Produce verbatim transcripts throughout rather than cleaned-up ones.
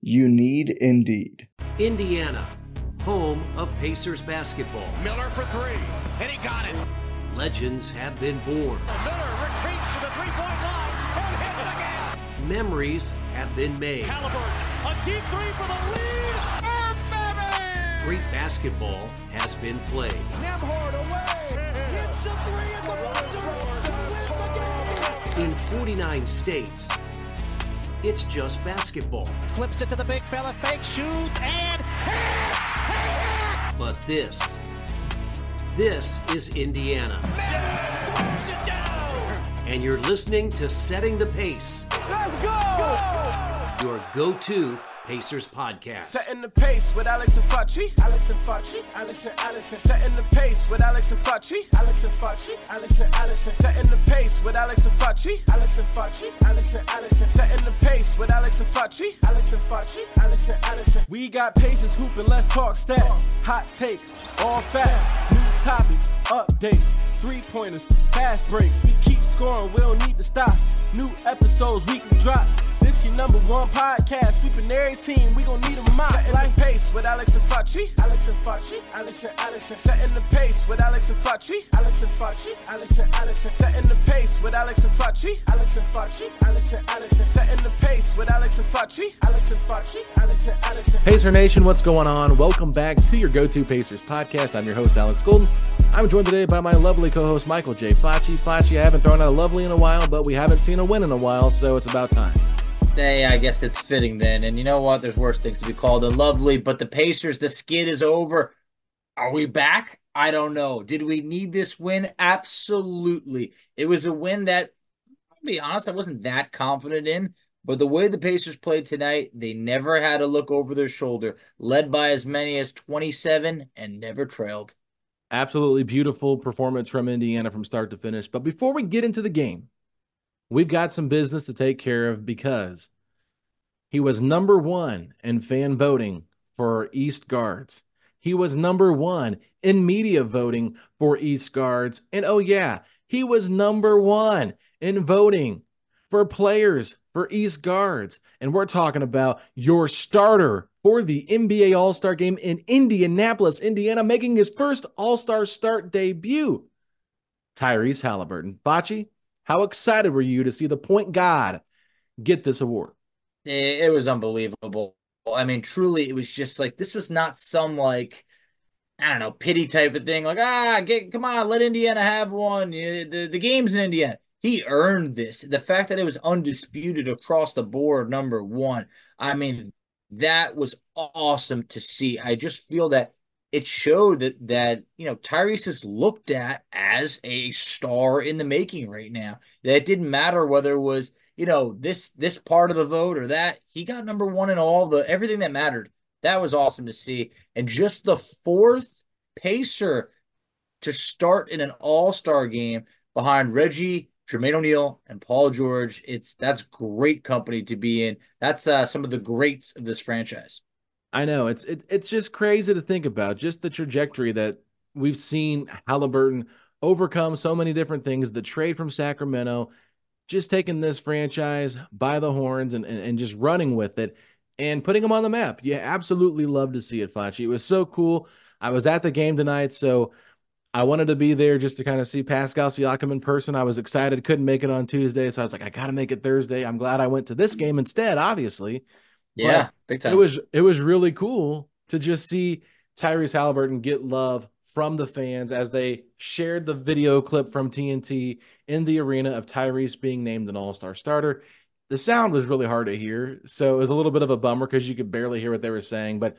You need Indeed. Indiana, home of Pacers basketball. Miller for three, and he got it. Legends have been born. Miller retreats to the three-point line and hits again. Memories have been made. Haliburton, a deep three for the lead. And baby! Great basketball has been played. Nembhard away, hits a three at the buzzer. To win the game. In forty-nine states. It's just basketball. Flips it to the big fella, fake, shoots, and hits! But this, this is Indiana. And you're listening to Setting the Pace. Let's go! Your go-to Pacers podcast. Setting the pace with Alex and Facci. Alex and Facci. Alex and Allison. Setting the pace with Alex and Facci. Alex and Facci. Alex and Allison. Setting the pace with Alex and Facci. Alex and Facci. Alex and Allison. Setting the pace with Alex and Facci. Alex and Facci. Alex and Allison. We got Pacers hooping. Let's talk stats, hot takes, all facts, new topics, updates, three pointers, fast breaks. We keep scoring. We don't need to stop. New episodes, weekly drops. This your number one podcast. Sweeping every team. We gon' need a mop. Setting like the pace with Alex and Facci. Alex and Facci. Alex and Allison. Setting the pace with Alex and Facci. Alex and Facci. Alex and Allison. Setting the pace with Alex and Facci. Alex and Facci. Alex and Allison. Setting the pace with Alex and Facci. Alex and Facci. Alex and Allison. Pacer Nation, what's going on? Welcome back to your go-to Pacers podcast. I'm your host, Alex Golden. I'm joined today by my lovely co-host, Michael J. Facci. Facci, I haven't thrown out a lovely in a while, but we haven't seen a win in a while, so it's about time. Hey, I guess it's fitting then. And you know what? There's worse things to be called than lovely, but the Pacers, the skid is over. Are we back? I don't know. Did we need this win? Absolutely. It was a win that, I'll be honest, I wasn't that confident in. But the way the Pacers played tonight, they never had to look over their shoulder, led by as many as twenty-seven and never trailed. Absolutely beautiful performance from Indiana from start to finish. But before we get into the game, we've got some business to take care of because he was number one in fan voting for East Guards. He was number one in media voting for East Guards. And oh yeah, he was number one in voting for players for East Guards. And we're talking about your starter for the N B A All-Star Game in Indianapolis, Indiana, making his first All-Star start debut, Tyrese Haliburton. Facci, how excited were you to see the point guard get this award? It was unbelievable. I mean, truly, it was just like, this was not some like, I don't know, pity type of thing. Like, ah, get, come on, let Indiana have one. The, the game's in Indiana. He earned this. The fact that it was undisputed across the board, number one. I mean, that was awesome to see. I just feel that it showed that, that, you know, Tyrese is looked at as a star in the making right now. That it didn't matter whether it was, you know, this this part of the vote or that. He got number one in all the everything that mattered. That was awesome to see. And just the fourth Pacer to start in an All-Star game behind Reggie, Jermaine O'Neal, and Paul George. It's that's great company to be in. That's uh, some of the greats of this franchise. I know it's it, it's just crazy to think about just the trajectory that we've seen Haliburton overcome so many different things, the trade from Sacramento, just taking this franchise by the horns and, and, and just running with it and putting them on the map. You absolutely love to see it, Facci. It was so cool. I was at the game tonight, so I wanted to be there just to kind of see Pascal Siakam in person. I was excited, couldn't make it on Tuesday, so I was like, I got to make it Thursday. I'm glad I went to this game instead, obviously. Yeah, but big time. It was it was really cool to just see Tyrese Haliburton get love from the fans as they shared the video clip from T N T in the arena of Tyrese being named an all-star starter. The sound was really hard to hear, so it was a little bit of a bummer because you could barely hear what they were saying, but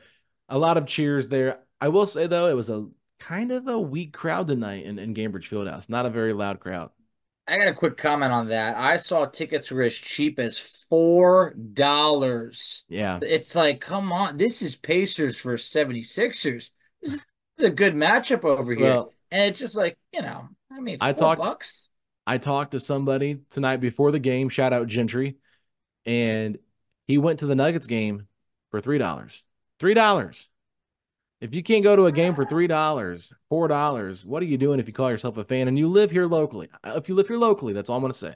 a lot of cheers there. I will say, though, it was a kind of a weak crowd tonight in, in Cambridge Fieldhouse. Not a very loud crowd. I got a quick comment on that. I saw tickets were as cheap as four dollars. Yeah. It's like, come on. This is Pacers for seventy-sixers. This is a good matchup over here. Well, and it's just like, you know, I mean, four I talked, bucks. I talked to somebody tonight before the game, shout out Gentry, and he went to the Nuggets game for three dollars. three dollars. If you can't go to a game for three dollars, four dollars, what are you doing if you call yourself a fan and you live here locally? If you live here locally, that's all I'm going to say.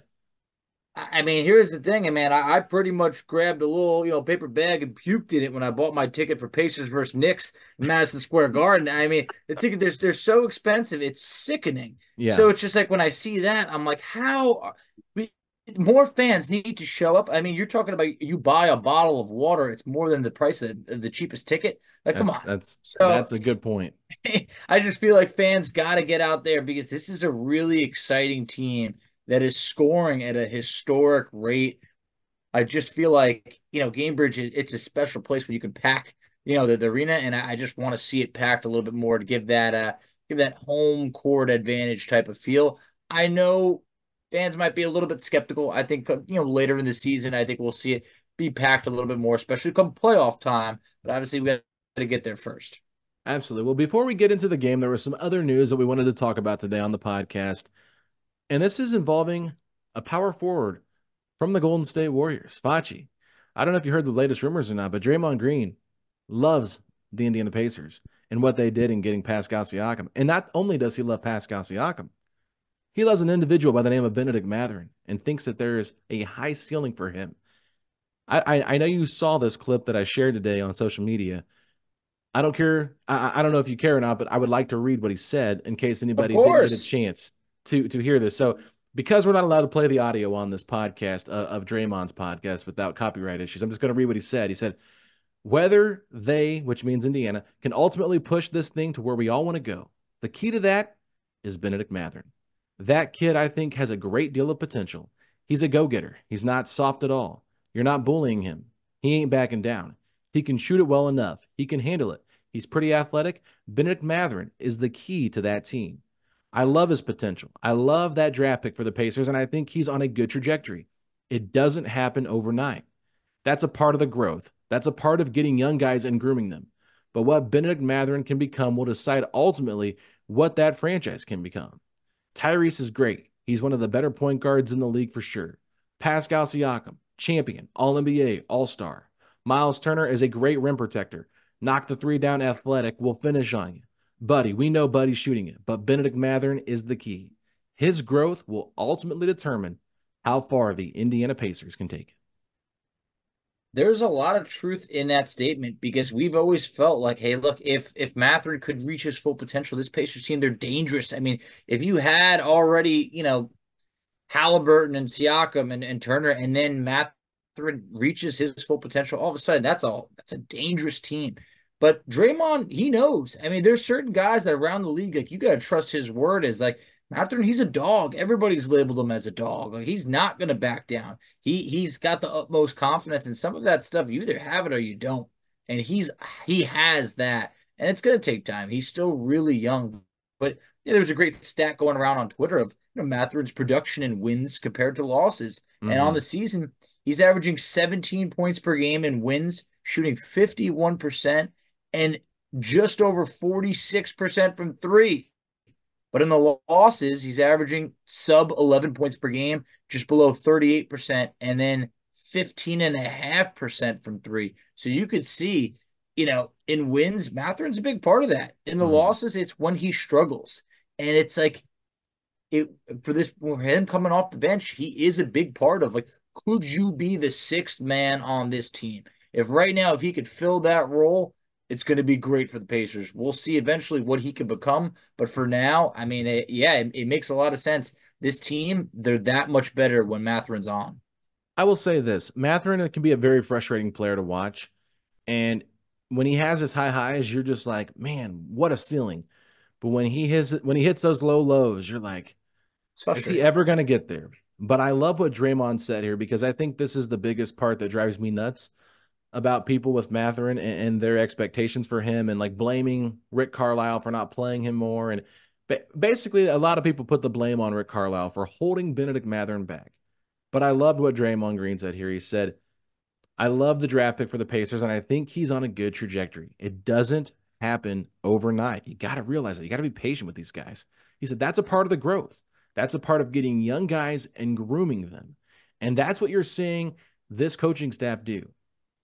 I mean, here's the thing, man. I, I pretty much grabbed a little, you know, paper bag and puked in it when I bought my ticket for Pacers versus Knicks in Madison Square Garden. I mean, the ticket, they're, they're so expensive. It's sickening. Yeah. So it's just like when I see that, I'm like, how are, we, more fans need to show up. I mean, you're talking about you buy a bottle of water, it's more than the price of the cheapest ticket. Like, that's, come on. That's so, that's a good point. I just feel like fans got to get out there because this is a really exciting team that is scoring at a historic rate. I just feel like, you know, Cambridge, it's a special place where you can pack, you know, the, the arena, and I, I just want to see it packed a little bit more to give that uh, give that home court advantage type of feel. I know fans might be a little bit skeptical. I think, you know, later in the season, I think we'll see it be packed a little bit more, especially come playoff time. But obviously, we got to get there first. Absolutely. Well, before we get into the game, there was some other news that we wanted to talk about today on the podcast. And this is involving a power forward from the Golden State Warriors, Fachi. I don't know if you heard the latest rumors or not, but Draymond Green loves the Indiana Pacers and what they did in getting Pascal Siakam. And not only does he love Pascal Siakam, he loves an individual by the name of Bennedict Mathurin and thinks that there is a high ceiling for him. I, I, I know you saw this clip that I shared today on social media. I don't care. I, I don't know if you care or not, but I would like to read what he said in case anybody didn't get a chance to to hear this. So because we're not allowed to play the audio on this podcast uh, of Draymond's podcast without copyright issues, I'm just going to read what he said. He said, whether they, which means Indiana, can ultimately push this thing to where we all want to go, the key to that is Bennedict Mathurin. That kid, I think, has a great deal of potential. He's a go-getter. He's not soft at all. You're not bullying him. He ain't backing down. He can shoot it well enough. He can handle it. He's pretty athletic. Bennedict Mathurin is the key to that team. I love his potential. I love that draft pick for the Pacers, and I think he's on a good trajectory. It doesn't happen overnight. That's a part of the growth. That's a part of getting young guys and grooming them. But what Bennedict Mathurin can become will decide ultimately what that franchise can become. Tyrese is great. He's one of the better point guards in the league for sure. Pascal Siakam, champion, All N B A, All-Star. Miles Turner is a great rim protector. Knock the three down, athletic, will finish on you. Buddy, we know Buddy's shooting it, but Bennedict Mathurin is the key. His growth will ultimately determine how far the Indiana Pacers can take it. There's a lot of truth in that statement because we've always felt like, hey, look, if if Mathurin could reach his full potential, this Pacers team, they're dangerous. I mean, if you had already, you know, Haliburton and Siakam and, and Turner, and then Mathurin reaches his full potential, all of a sudden that's all that's a dangerous team. But Draymond, he knows. I mean, there's certain guys that around the league, like you gotta trust his word is like Mathurin, he's a dog. Everybody's labeled him as a dog. Like, he's not going to back down. He, he's got the utmost confidence, and some of that stuff, you either have it or you don't. And he's he has that, and it's going to take time. He's still really young. But yeah, there was a great stat going around on Twitter of you know, Mathurin's production and wins compared to losses. Mm-hmm. And on the season, he's averaging seventeen points per game in wins, shooting fifty-one percent, and just over forty-six percent from three. But in the losses, he's averaging sub eleven points per game, just below thirty-eight percent, and then fifteen point five percent from three. So you could see, you know, in wins, Mathurin's a big part of that. In the mm-hmm. losses, it's when he struggles. And it's like, it for this for him coming off the bench, he is a big part of, like, could you be the sixth man on this team? If right now, if he could fill that role, it's going to be great for the Pacers. We'll see eventually what he can become. But for now, I mean, it, yeah, it, it makes a lot of sense. This team, they're that much better when Mathurin's on. I will say this. Mathurin can be a very frustrating player to watch. And when he has his high highs, you're just like, man, what a ceiling. But when he hits, when he hits those low lows, you're like, is he ever going to get there? But I love what Draymond said here, because I think this is the biggest part that drives me nuts about people with Mathurin and, and their expectations for him, and like blaming Rick Carlisle for not playing him more. And ba- basically a lot of people put the blame on Rick Carlisle for holding Bennedict Mathurin back. But I loved what Draymond Green said here. He said, I love the draft pick for the Pacers, and I think he's on a good trajectory. It doesn't happen overnight. You got to realize that. You got to be patient with these guys. He said, that's a part of the growth. That's a part of getting young guys and grooming them. And that's what you're seeing this coaching staff do.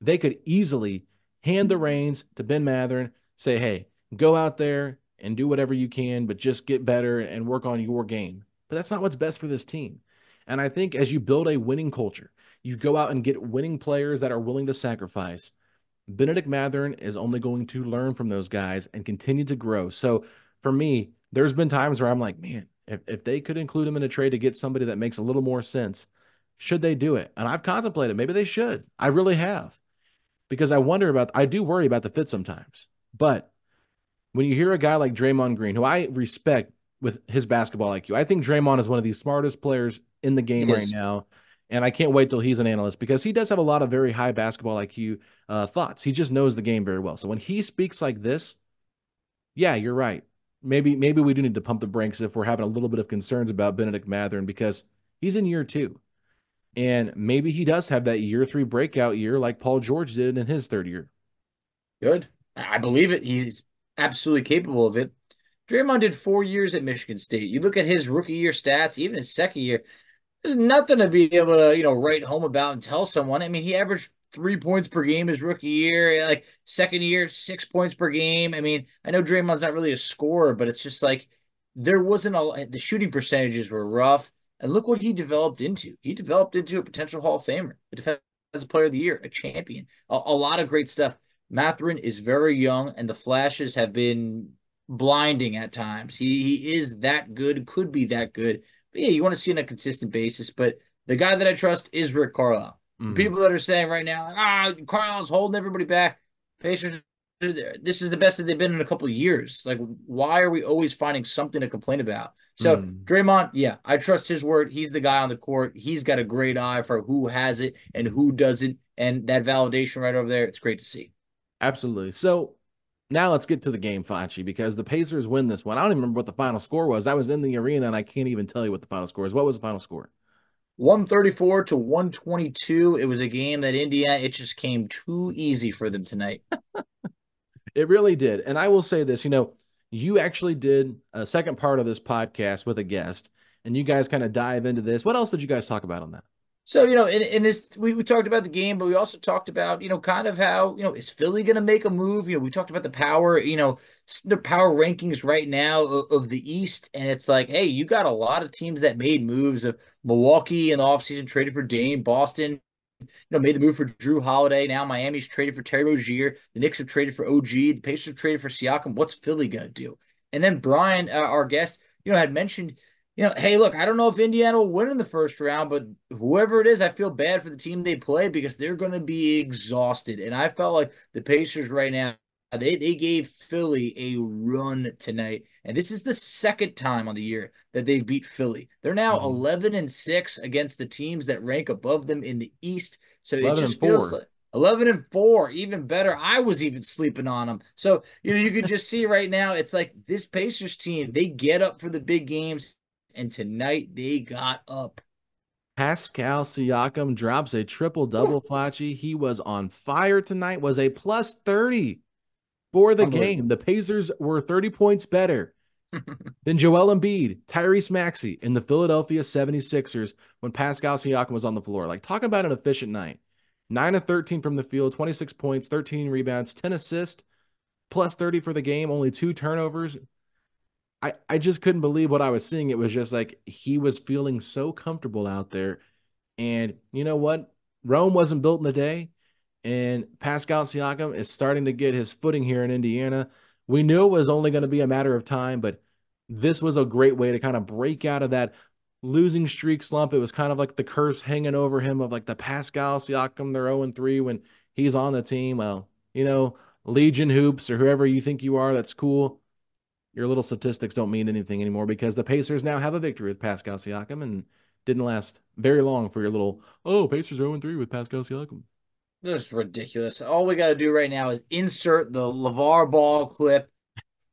They could easily hand the reins to Ben Mathurin, say, hey, go out there and do whatever you can, but just get better and work on your game. But that's not what's best for this team. And I think as you build a winning culture, you go out and get winning players that are willing to sacrifice. Bennedict Mathurin is only going to learn from those guys and continue to grow. So for me, there's been times where I'm like, man, If, if they could include him in a trade to get somebody that makes a little more sense, should they do it? And I've contemplated, maybe they should. I really have, because I wonder about, I do worry about the fit sometimes. But when you hear a guy like Draymond Green, who I respect with his basketball I Q, I think Draymond is one of the smartest players in the game right now. And I can't wait till he's an analyst, because he does have a lot of very high basketball I Q uh, thoughts. He just knows the game very well. So when he speaks like this, yeah, you're right. Maybe maybe we do need to pump the brakes if we're having a little bit of concerns about Bennedict Mathurin, because he's in year two. And maybe he does have that year three breakout year like Paul George did in his third year. Good. I believe it. He's absolutely capable of it. Draymond did four years at Michigan State. You look at his rookie year stats, even his second year, there's nothing to be able to, you know, write home about and tell someone. I mean, he averaged three points per game his rookie year, like second year, six points per game. I mean, I know Draymond's not really a scorer, but it's just like there wasn't a the shooting percentages were rough. And look what he developed into. He developed into a potential Hall of Famer, a defensive player of the year, a champion, a, a lot of great stuff. Mathurin is very young, and the flashes have been blinding at times. He he is that good, could be that good. But yeah, you want to see on a consistent basis. But the guy that I trust is Rick Carlisle. Mm-hmm. People that are saying right now, ah, Carlisle's holding everybody back. Pacers, this is the best that they've been in a couple of years. Like, why are we always finding something to complain about? So, mm-hmm. Draymond, yeah, I trust his word. He's the guy on the court. He's got a great eye for who has it and who doesn't. And that validation right over there, it's great to see. Absolutely. So, now let's get to the game, Fachi, because the Pacers win this one. I don't even remember what the final score was. I was in the arena, and I can't even tell you what the final score is. What was the final score? one thirty-four to one twenty-two. It was a game that Indiana, it just came too easy for them tonight. It really did. And I will say this, you know, you actually did a second part of this podcast with a guest, and you guys kind of dive into this. What else did you guys talk about on that? So, you know, in, in this, we, we talked about the game, but we also talked about, you know, kind of how, you know, is Philly going to make a move? You know, we talked about the power, you know, the power rankings right now of, of the East. And it's like, hey, you got a lot of teams that made moves of Milwaukee in the offseason, traded for Dame. Boston, you know, made the move for Drew Holiday. Now Miami's traded for Terry Rozier. The Knicks have traded for O G. The Pacers have traded for Siakam. What's Philly going to do? And then Brian, uh, our guest, you know, had mentioned, you know, hey, look, I don't know if Indiana will win in the first round, but whoever it is, I feel bad for the team they play because they're going to be exhausted. And I felt like the Pacers right now, they, they gave Philly a run tonight. And this is the second time on the year that they beat Philly. They're now eleven and six against the teams that rank above them in the East. So it just feels like eleven and four, even better. I was even sleeping on them. So, you know, you could just see right now, it's like this Pacers team, they get up for the big games. And tonight they got up. Pascal Siakam drops a triple-double, Fachi. He was on fire tonight, was a plus thirty for the game. The Pacers were thirty points better than Joel Embiid, Tyrese Maxey, and the Philadelphia seventy-sixers when Pascal Siakam was on the floor. Like, talk about an efficient night. nine of thirteen from the field, twenty-six points, thirteen rebounds, ten assists, plus thirty for the game, only two turnovers. I, I just couldn't believe what I was seeing. It was just like he was feeling so comfortable out there. And you know what? Rome wasn't built in a day. And Pascal Siakam is starting to get his footing here in Indiana. We knew it was only going to be a matter of time, but this was a great way to kind of break out of that losing streak slump. It was kind of like the curse hanging over him of like the Pascal Siakam, they're oh and three when he's on the team. Well, you know, Legion Hoops or whoever you think you are, that's cool. Your little statistics don't mean anything anymore because the Pacers now have a victory with Pascal Siakam and didn't last very long for your little, oh, Pacers are oh and three with Pascal Siakam. That's ridiculous. All we got to do right now is insert the LeVar Ball clip.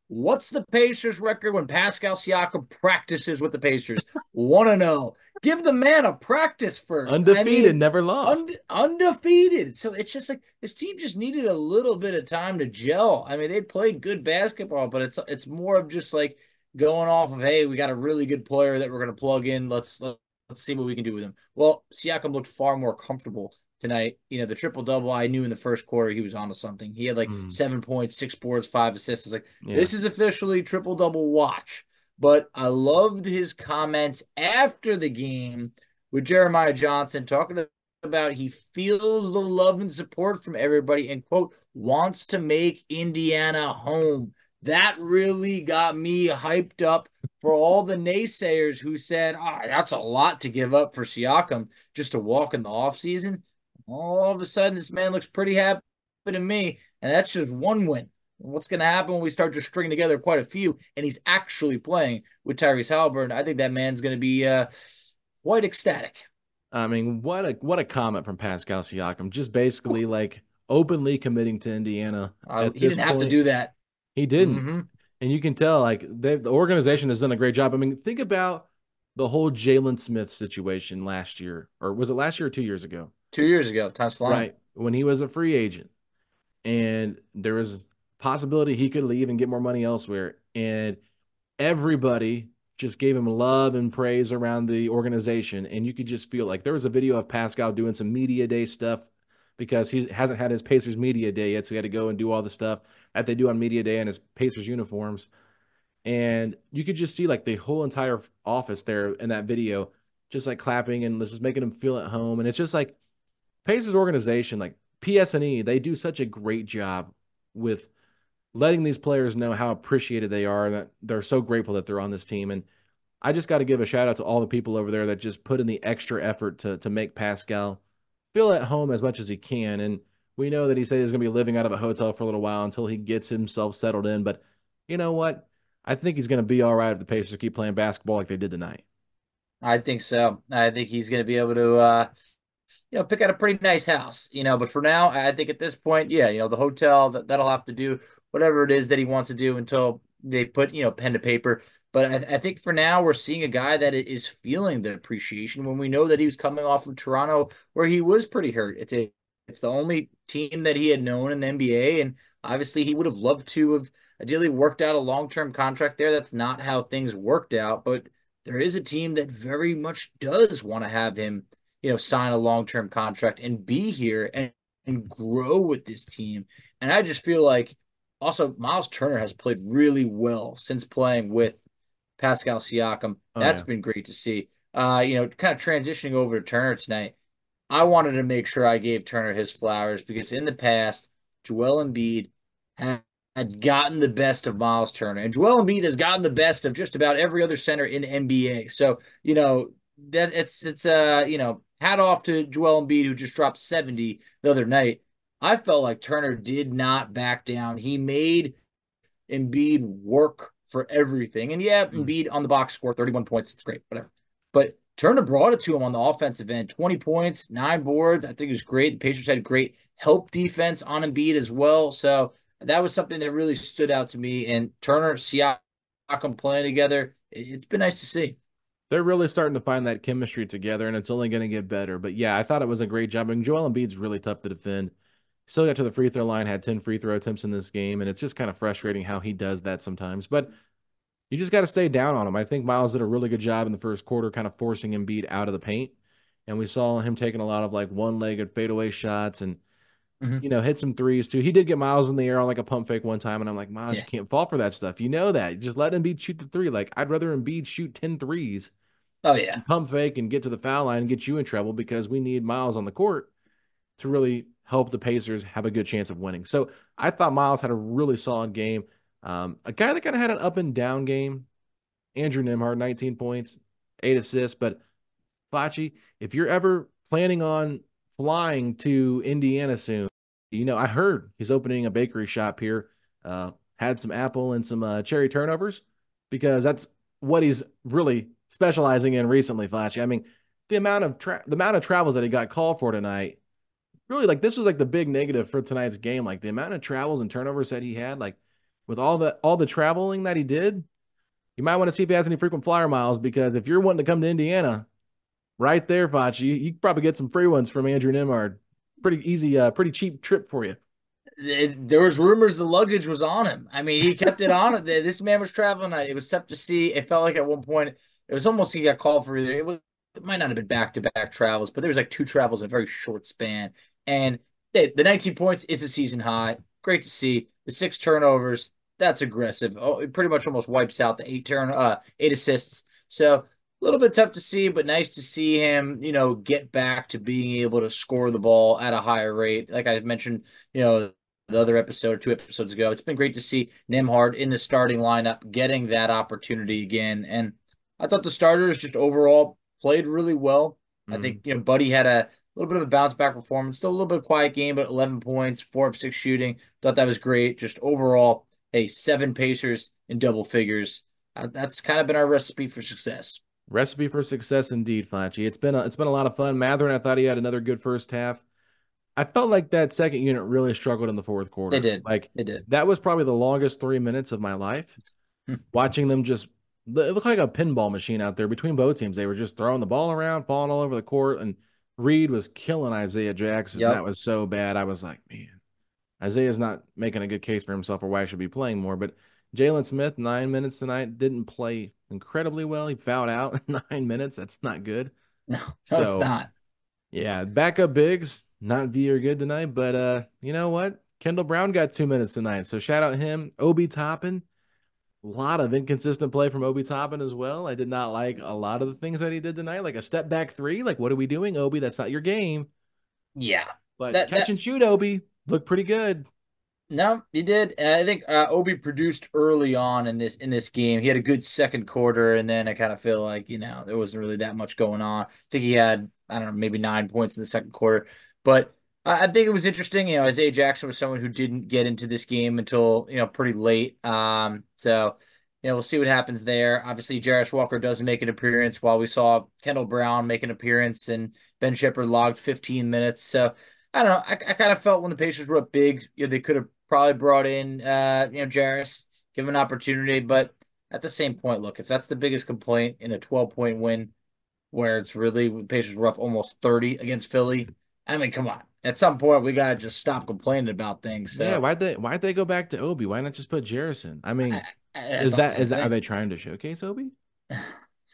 What's the Pacers record when Pascal Siakam practices with the Pacers? Want to know. Give the man a practice first. Undefeated, I mean, never lost. Unde- undefeated. So it's just like this team just needed a little bit of time to gel. I mean, they played good basketball, but it's it's more of just like going off of, hey, we got a really good player that we're going to plug in. Let's, let's let's see what we can do with him. Well, Siakam looked far more comfortable tonight. You know, the triple-double, I knew in the first quarter he was onto something. He had like mm. seven points, six boards, five assists. I was like, yeah. This is officially triple-double watch. But I loved his comments after the game with Jeremiah Johnson talking about he feels the love and support from everybody and, quote, wants to make Indiana home. That really got me hyped up for all the naysayers who said, ah, that's a lot to give up for Siakam just to walk in the offseason. All of a sudden, this man looks pretty happy to me, and that's just one win. What's going to happen when we start to string together quite a few, and he's actually playing with Tyrese Haliburton? I think that man's going to be uh, quite ecstatic. I mean, what a what a comment from Pascal Siakam, just basically like openly committing to Indiana. Uh, he didn't point. have to do that. He didn't. Mm-hmm. And you can tell like the organization has done a great job. I mean, think about the whole Jalen Smith situation last year, or was it last year or two years ago? Two years ago, time's flying. Right, when he was a free agent, and there was a possibility he could leave and get more money elsewhere, and everybody just gave him love and praise around the organization, and you could just feel like there was a video of Pascal doing some media day stuff because he hasn't had his Pacers media day yet, so he had to go and do all the stuff that they do on media day in his Pacers uniforms, and you could just see like the whole entire office there in that video just like clapping and just making him feel at home, and it's just like Pacers organization, like P S and E, they do such a great job with letting these players know how appreciated they are and that they're so grateful that they're on this team. And I just got to give a shout out to all the people over there that just put in the extra effort to to make Pascal feel at home as much as he can. And we know that he said he's going to be living out of a hotel for a little while until he gets himself settled in. But you know what? I think he's going to be all right if the Pacers keep playing basketball like they did tonight. I think so. I think he's going to be able to uh... – you know, pick out a pretty nice house, you know, but for now, I think at this point, yeah, you know, the hotel, that, that'll have to do whatever it is that he wants to do until they put, you know, pen to paper. But I, I think for now, we're seeing a guy that is feeling the appreciation when we know that he was coming off of Toronto where he was pretty hurt. It's a, it's the only team that he had known in the N B A. And obviously he would have loved to have ideally worked out a long-term contract there. That's not how things worked out, but there is a team that very much does want to have him, you know, sign a long-term contract and be here and, and grow with this team. And I just feel like also Miles Turner has played really well since playing with Pascal Siakam. Oh, That's yeah. been great to see. Uh, you know, kind of transitioning over to Turner tonight, I wanted to make sure I gave Turner his flowers because in the past, Joel Embiid had, had gotten the best of Miles Turner. And Joel Embiid has gotten the best of just about every other center in the N B A. So, you know, that it's, it's uh, you know, hat off to Joel Embiid, who just dropped seventy the other night. I felt like Turner did not back down. He made Embiid work for everything. And, yeah, mm. Embiid on the box scored thirty-one points. It's great, whatever. But Turner brought it to him on the offensive end. twenty points, nine boards. I think it was great. The Pacers had great help defense on Embiid as well. So that was something that really stood out to me. And Turner, Siakam playing together, it's been nice to see. They're really starting to find that chemistry together, and it's only going to get better. But, yeah, I thought it was a great job. I mean, Joel Embiid's really tough to defend. Still got to the free throw line, had ten free throw attempts in this game, and it's just kind of frustrating how he does that sometimes. But you just got to stay down on him. I think Miles did a really good job in the first quarter kind of forcing Embiid out of the paint, and we saw him taking a lot of, like, one-legged fadeaway shots and, mm-hmm. you know, hit some threes, too. He did get Miles in the air on, like, a pump fake one time, and I'm like, Miles, yeah. you can't fall for that stuff. You know that. Just let Embiid shoot the three. Like, I'd rather Embiid shoot ten threes. Oh, yeah. Pump fake and get to the foul line and get you in trouble because we need Miles on the court to really help the Pacers have a good chance of winning. So I thought Miles had a really solid game. Um, a guy that kind of had an up and down game, Andrew Nembhard, nineteen points, eight assists. But, Fachi, if you're ever planning on flying to Indiana soon, you know, I heard he's opening a bakery shop here. Uh, had some apple and some uh, cherry turnovers, because that's what he's really specializing in recently, Flashy. I mean, the amount of tra- the amount of travels that he got called for tonight, really, like, this was like the big negative for tonight's game. Like, the amount of travels and turnovers that he had, like, with all the all the traveling that he did, you might want to see if he has any frequent flyer miles, because if you're wanting to come to Indiana, right there, Flashy, you, you probably get some free ones from Andrew Nembhard. Pretty easy, uh, pretty cheap trip for you. It, there was rumors the luggage was on him. I mean, he kept it on it. This man was traveling. It was tough to see. It felt like at one point it was almost he got called for either. It was it might not have been back to back travels, but there was like two travels in a very short span. And they, the nineteen points is a season high. Great to see. The six turnovers, that's aggressive. Oh, it pretty much almost wipes out the eight turn, uh, eight assists. So. A little bit tough to see, but nice to see him, you know, get back to being able to score the ball at a higher rate. Like I mentioned, you know, the other episode, two episodes ago, it's been great to see Nembhard in the starting lineup getting that opportunity again. And I thought the starters just overall played really well. Mm-hmm. I think, you know, Buddy had a little bit of a bounce back performance, still a little bit of a quiet game, but eleven points, four of six shooting. Thought that was great. Just overall, hey, seven Pacers in double figures. Uh, that's kind of been our recipe for success. Recipe for success indeed, Flashy. It's been a, it's been a lot of fun. Mathurin, I thought he had another good first half. I felt like that second unit really struggled in the fourth quarter. It did. Like, it did. That was probably the longest three minutes of my life. Watching them just, it looked like a pinball machine out there between both teams. They were just throwing the ball around, falling all over the court, and Reed was killing Isaiah Jackson. Yep. That was so bad. I was like, man, Isaiah's not making a good case for himself or why he should be playing more. But Jalen Smith, nine minutes tonight, didn't play incredibly well. He fouled out in nine minutes. That's not good. No, so, it's not. Yeah, backup bigs, not V or good tonight, but uh, you know what? Kendall Brown got two minutes tonight, so shout out him. Obi Toppin, a lot of inconsistent play from Obi Toppin as well. I did not like a lot of the things that he did tonight, like a step back three. Like, what are we doing, Obi? That's not your game. Yeah. But that, catch that... and shoot, Obi, looked pretty good. No, he did. And I think uh, Obi produced early on in this in this game. He had a good second quarter, and then I kind of feel like, you know, there wasn't really that much going on. I think he had, I don't know, maybe nine points in the second quarter. But I, I think it was interesting. You know, Isaiah Jackson was someone who didn't get into this game until, you know, pretty late. Um, so, you know, we'll see what happens there. Obviously, Jarace Walker does make an appearance, while we saw Kendall Brown make an appearance, and Ben Shepherd logged fifteen minutes. So, I don't know. I, I kind of felt when the Pacers were up big, you know, they could have probably brought in, uh, you know, Jarace, give him an opportunity. But at the same point, look, if that's the biggest complaint in a twelve-point win where it's really the Pacers were up almost thirty against Philly, I mean, come on. At some point, we got to just stop complaining about things. So. Yeah, why'd they, why'd they go back to Obi? Why not just put Jarace in? I mean, I, I, I is that is that, are they trying to showcase Obi?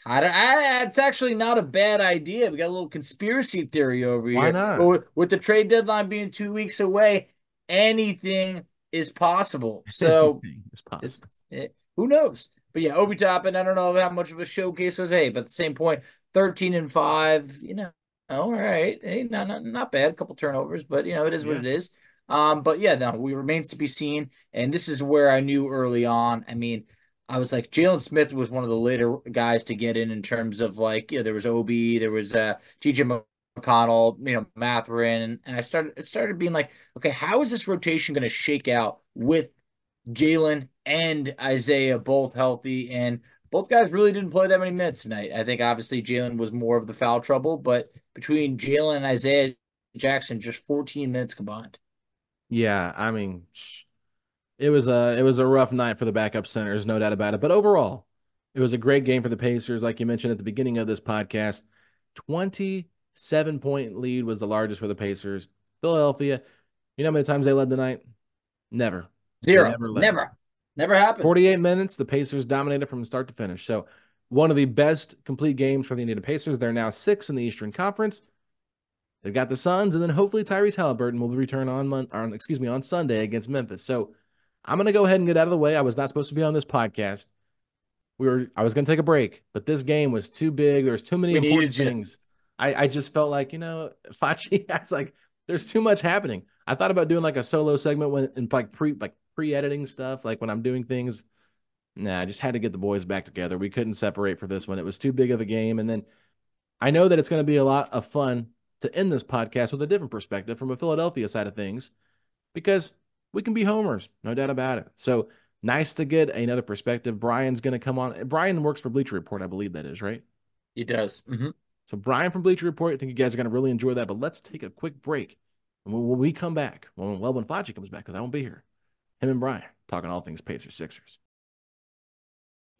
I don't, I, it's actually not a bad idea. We got a little conspiracy theory over here. Why not? With, with the trade deadline being two weeks away, anything is possible. So is possible. It, who knows? But yeah, Obi Toppin, I don't know how much of a showcase was. Hey, but at the same point, thirteen and five, you know, all right. Hey, not, not, not bad. A couple turnovers, but, you know, it is yeah. what it is. Um, But yeah, no, we remains to be seen. And this is where I knew early on. I mean, I was like, Jalen Smith was one of the later guys to get in in terms of, like, you know, there was Obi, there was uh, T J McConnell, you know, Mathurin, and I started it started being like, okay, how is this rotation going to shake out with Jalen and Isaiah both healthy? And both guys really didn't play that many minutes tonight. I think obviously Jalen was more of the foul trouble, but between Jalen and Isaiah Jackson, just fourteen minutes combined. Yeah, I mean. Sh- It was a it was a rough night for the backup centers, no doubt about it. But overall, it was a great game for the Pacers. Like you mentioned at the beginning of this podcast, twenty-seven point lead was the largest for the Pacers. Philadelphia, you know how many times they led tonight? Never. Zero. Never. Never. Never happened. forty-eight minutes, the Pacers dominated from start to finish. So one of the best complete games for the Indiana Pacers. They're now six in the Eastern Conference. They've got the Suns, and then hopefully Tyrese Haliburton will return on Mon- or, excuse me, on Sunday against Memphis. So I'm going to go ahead and get out of the way. I was not supposed to be on this podcast. We were. I was going to take a break, but this game was too big. There was too many we important things. I, I just felt like, you know, Fachi, I was like, there's too much happening. I thought about doing like a solo segment when in like pre like pre-editing stuff, like when I'm doing things. Nah, I just had to get the boys back together. We couldn't separate for this one. It was too big of a game. And then I know that it's going to be a lot of fun to end this podcast with a different perspective from a Philadelphia side of things. because we can be homers, no doubt about it. So nice to get another perspective. Brian's going to come on. Brian works for Bleacher Report, I believe that is, right? He does. Mm-hmm. So Brian from Bleacher Report, I think you guys are going to really enjoy that. But let's take a quick break. And when we come back, well, well when Fachi comes back, because I won't be here, him and Brian talking all things Pacers Sixers.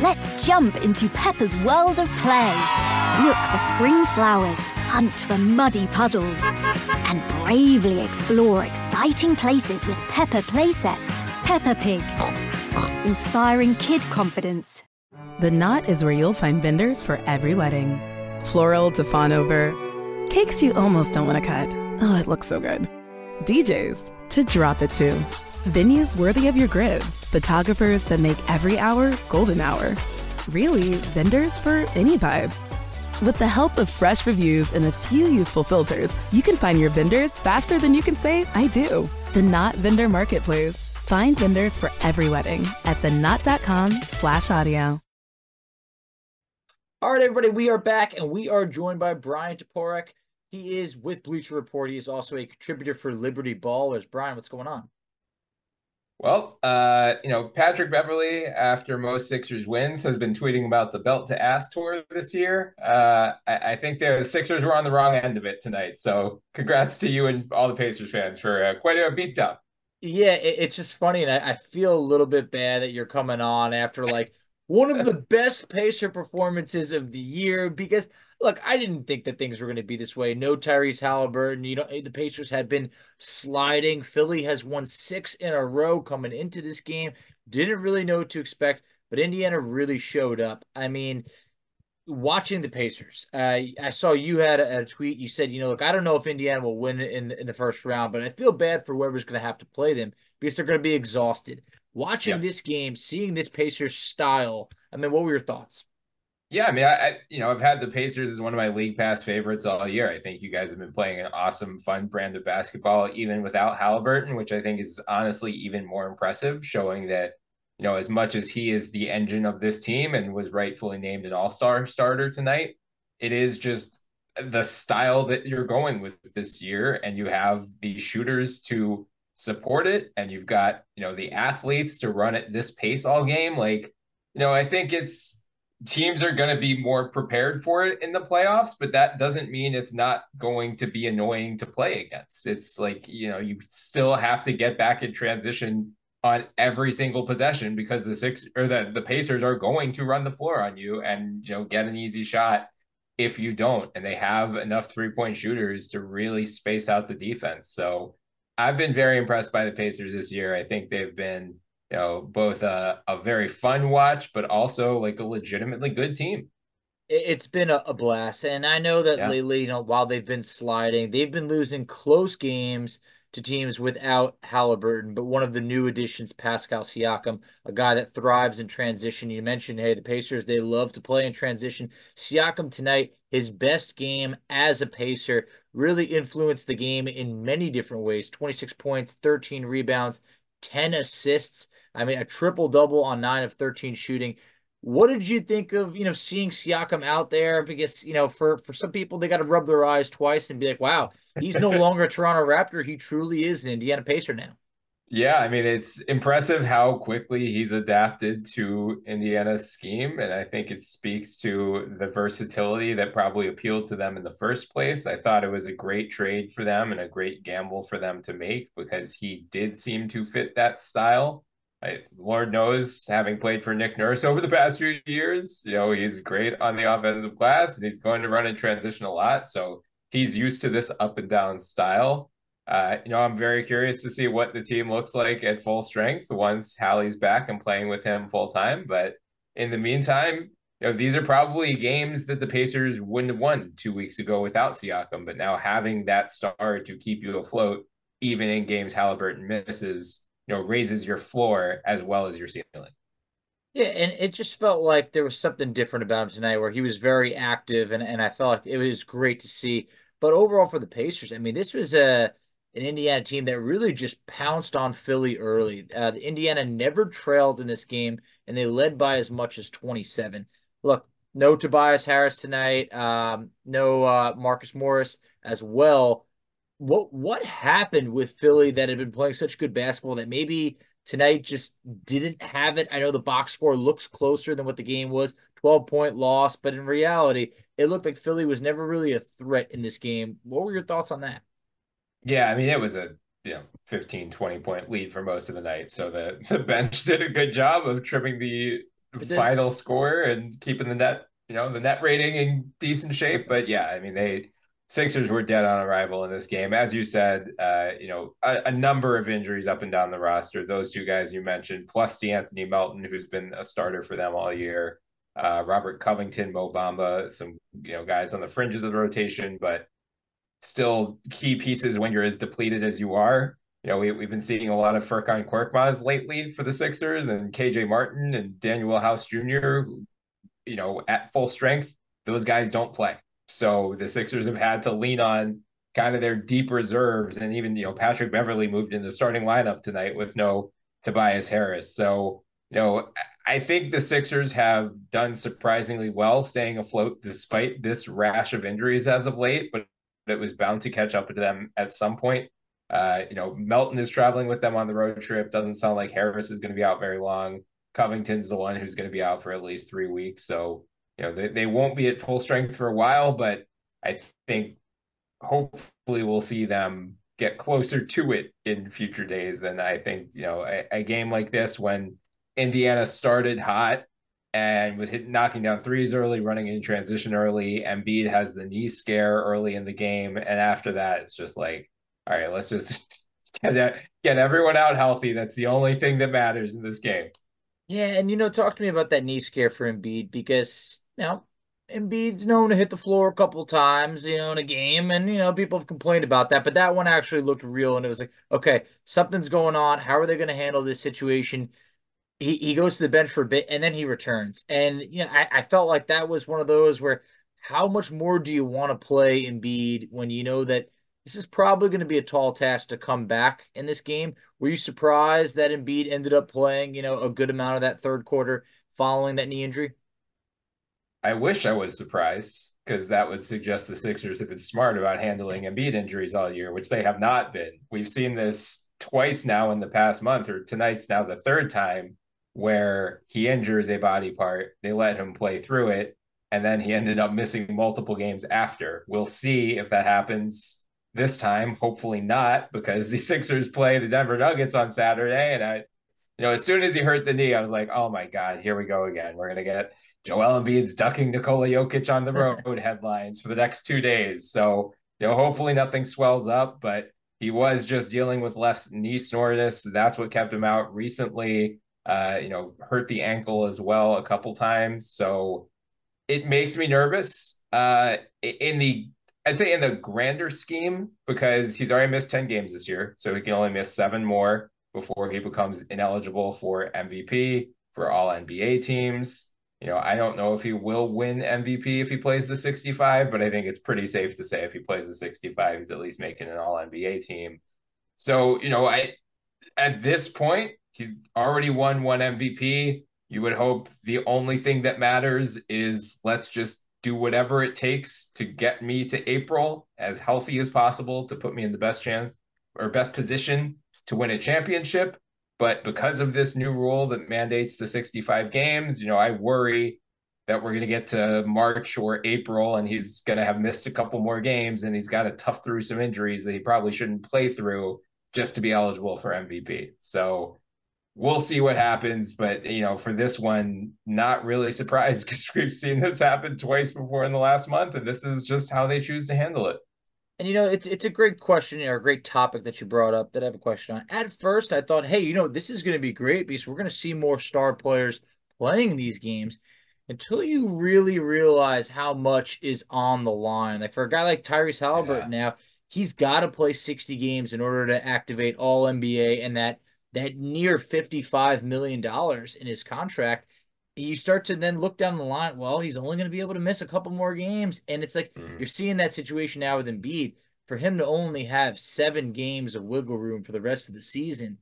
Let's jump into Peppa's world of play. Look for spring flowers, hunt for muddy puddles, and bravely explore exciting places with Peppa play sets. Peppa Pig. Inspiring kid confidence. The Knot is where you'll find vendors for every wedding. Floral to fawn over. Cakes you almost don't want to cut. Oh, it looks so good. D Js to drop it to. Venues worthy of your grid. Photographers that make every hour golden hour. Really, vendors for any vibe. With the help of fresh reviews and a few useful filters, you can find your vendors faster than you can say, I do. The Knot Vendor Marketplace. Find vendors for every wedding at thenot.com slash audio. All right, everybody, we are back, and we are joined by Brian Toporek. He is with Bleacher Report. He is also a contributor for Liberty Ballers. Brian, what's going on? Well, uh, you know, Patrick Beverly, after most Sixers wins, has been tweeting about the Belt to Ass tour this year. Uh, I, I think the Sixers were on the wrong end of it tonight, so congrats to you and all the Pacers fans for uh, quite a beatdown. Yeah, it, it's just funny, and I, I feel a little bit bad that you're coming on after, like, one of the best Pacer performances of the year, because, look, I didn't think that things were going to be this way. No Tyrese Haliburton. You know, the Pacers had been sliding. Philly has won six in a row coming into this game. Didn't really know what to expect, but Indiana really showed up. I mean, watching the Pacers, uh, I saw you had a, a tweet. You said, you know, look, I don't know if Indiana will win in, in the first round, but I feel bad for whoever's going to have to play them because they're going to be exhausted. Watching yep. this game, seeing this Pacers style, I mean, what were your thoughts? Yeah, I mean, I, I you know, I've had the Pacers as one of my league pass favorites all year. I think you guys have been playing an awesome, fun brand of basketball, even without Haliburton, which I think is honestly even more impressive, showing that, you know, as much as he is the engine of this team and was rightfully named an all-star starter tonight, it is just the style that you're going with this year, and you have the shooters to support it, and you've got, you know, the athletes to run at this pace all game. Like, you know, I think it's teams are going to be more prepared for it in the playoffs, but that doesn't mean it's not going to be annoying to play against. It's like, you know, you still have to get back in transition on every single possession because the six or the, the Pacers are going to run the floor on you and, you know, get an easy shot if you don't. And they have enough three-point shooters to really space out the defense. So I've been very impressed by the Pacers this year. I think they've been, you know, both a, a very fun watch, but also like a legitimately good team. It's been a, a blast. And I know that yeah. lately, you know, while they've been sliding, they've been losing close games to teams without Haliburton, but one of the new additions, Pascal Siakam, a guy that thrives in transition. You mentioned, hey, the Pacers, they love to play in transition. Siakam tonight, his best game as a Pacer, really influenced the game in many different ways. twenty-six points, thirteen rebounds, ten assists. I mean, a triple-double on nine of thirteen shooting. What did you think of, you know, seeing Siakam out there? Because, you know, for, for some people, they got to rub their eyes twice and be like, wow, he's no longer a Toronto Raptor. He truly is an Indiana Pacer now. Yeah, I mean, it's impressive how quickly he's adapted to Indiana's scheme. And I think it speaks to the versatility that probably appealed to them in the first place. I thought it was a great trade for them and a great gamble for them to make because he did seem to fit that style. I, Lord knows, having played for Nick Nurse over the past few years, you know, he's great on the offensive glass and he's going to run in transition a lot. So he's used to this up and down style. Uh, you know, I'm very curious to see what the team looks like at full strength once Hallie's back and playing with him full time. But in the meantime, you know, these are probably games that the Pacers wouldn't have won two weeks ago without Siakam. But now having that star to keep you afloat, even in games Haliburton misses, you know, raises your floor as well as your ceiling. Yeah, and it just felt like there was something different about him tonight where he was very active, and, and I felt like it was great to see. But overall for the Pacers, I mean, this was a an Indiana team that really just pounced on Philly early. Uh, the Indiana never trailed in this game, and they led by as much as twenty-seven. Look, no Tobias Harris tonight, um, no uh, Marcus Morris as well. What what happened with Philly that had been playing such good basketball that maybe tonight just didn't have it? I know the box score looks closer than what the game was, twelve-point loss, but in reality, it looked like Philly was never really a threat in this game. What were your thoughts on that? Yeah, I mean, it was a you know fifteen, twenty-point lead for most of the night, so the, the bench did a good job of trimming the then, final score and keeping the net, you know, the net rating in decent shape. But yeah, I mean, they... Sixers were dead on arrival in this game. As you said, uh, you know, a, a number of injuries up and down the roster. Those two guys you mentioned, plus D'Anthony Melton, who's been a starter for them all year. Uh, Robert Covington, Mo Bamba, some, you know, guys on the fringes of the rotation, but still key pieces when you're as depleted as you are. You know, we, we've been seeing a lot of Furkan Korkmaz lately for the Sixers, and K J Martin and Daniel House Junior, who, you know, at full strength, those guys don't play. So the Sixers have had to lean on kind of their deep reserves. And even, you know, Patrick Beverly moved in the starting lineup tonight with no Tobias Harris. So, you know, I think the Sixers have done surprisingly well staying afloat despite this rash of injuries as of late, but it was bound to catch up to them at some point. Uh, you know, Melton is traveling with them on the road trip. Doesn't sound like Harris is going to be out very long. Covington's the one who's going to be out for at least three weeks. So, you know, they, they won't be at full strength for a while, but I think hopefully we'll see them get closer to it in future days. And I think, you know, a, a game like this, when Indiana started hot and was hit, knocking down threes early, running in transition early, Embiid has the knee scare early in the game. And after that, it's just like, all right, let's just get, get everyone out healthy. That's the only thing that matters in this game. Yeah, and, you know, talk to me about that knee scare for Embiid because, you know, Embiid's known to hit the floor a couple times, you know, in a game, and, you know, people have complained about that, but that one actually looked real, and it was like, okay, something's going on. How are they going to handle this situation? He he goes to the bench for a bit, and then he returns. And, you know, I, I felt like that was one of those where how much more do you want to play Embiid when you know that this is probably going to be a tall task to come back in this game? Were you surprised that Embiid ended up playing, you know, a good amount of that third quarter following that knee injury? I wish I was surprised because that would suggest the Sixers have been smart about handling Embiid injuries all year, which they have not been. We've seen this twice now in the past month, or tonight's now the third time, where he injures a body part, they let him play through it, and then he ended up missing multiple games after. We'll see if that happens this time. Hopefully not, because the Sixers play the Denver Nuggets on Saturday, and I, you know, as soon as he hurt the knee, I was like, oh my God, here we go again. We're going to get Joel Embiid's ducking Nikola Jokic on the road headlines for the next two days. So, you know, hopefully nothing swells up, but he was just dealing with left knee soreness. That's what kept him out recently. Uh, you know, hurt the ankle as well a couple times. So it makes me nervous. Uh, in the I'd say in the grander scheme, because he's already missed ten games this year, so he can only miss seven more before he becomes ineligible for M V P, for all N B A teams. You know, I don't know if he will win M V P if he plays the sixty-five, but I think it's pretty safe to say if he plays the sixty-five, he's at least making an all N B A team. So, you know, I, at this point, he's already won one M V P. You would hope the only thing that matters is let's just do whatever it takes to get me to April as healthy as possible to put me in the best chance or best position to win a championship. But because of this new rule that mandates the sixty-five games, you know, I worry that we're going to get to March or April and he's going to have missed a couple more games and he's got to tough through some injuries that he probably shouldn't play through just to be eligible for M V P. So we'll see what happens. But, you know, for this one, not really surprised because we've seen this happen twice before in the last month. And this is just how they choose to handle it. And, you know, it's it's a great question or a great topic that you brought up that I have a question on. At first, I thought, hey, you know, this is going to be great because we're going to see more star players playing these games until you really realize how much is on the line. Like for a guy like Tyrese Haliburton yeah. now, he's got to play sixty games in order to activate all N B A and that that near fifty-five million dollars in his contract. You start to then look down the line, well, he's only going to be able to miss a couple more games. And it's like mm. you're seeing that situation now with Embiid. For him to only have seven games of wiggle room for the rest of the season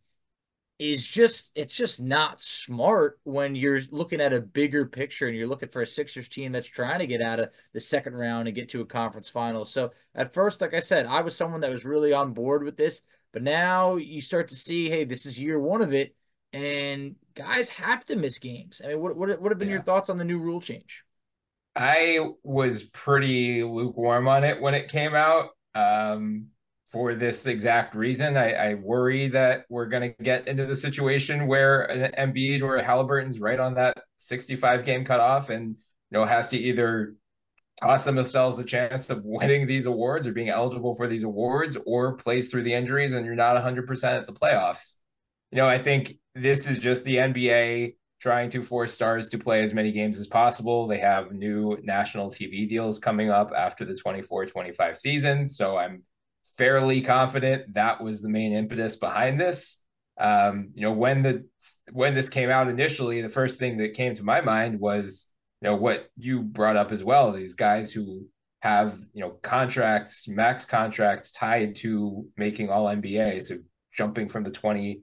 is just, it's just not smart when you're looking at a bigger picture and you're looking for a Sixers team that's trying to get out of the second round and get to a conference final. So at first, like I said, I was someone that was really on board with this, but now you start to see, hey, this is year one of it. And guys have to miss games. I mean, what what, what have been yeah. your thoughts on the new rule change? I was pretty lukewarm on it when it came out um, for this exact reason. I, I worry that we're going to get into the situation where an Embiid or Halliburton's right on that sixty-five game cutoff and, you know, has to either toss themselves a chance of winning these awards or being eligible for these awards or plays through the injuries and you're not one hundred percent at the playoffs. You know, I think this is just the N B A trying to force stars to play as many games as possible. They have new national T V deals coming up after the twenty-four twenty-five season. So I'm fairly confident that was the main impetus behind this. Um, you know, when the when this came out initially, the first thing that came to my mind was, you know, what you brought up as well, these guys who have, you know, contracts, max contracts tied to making all N B A. So jumping from the twenty-five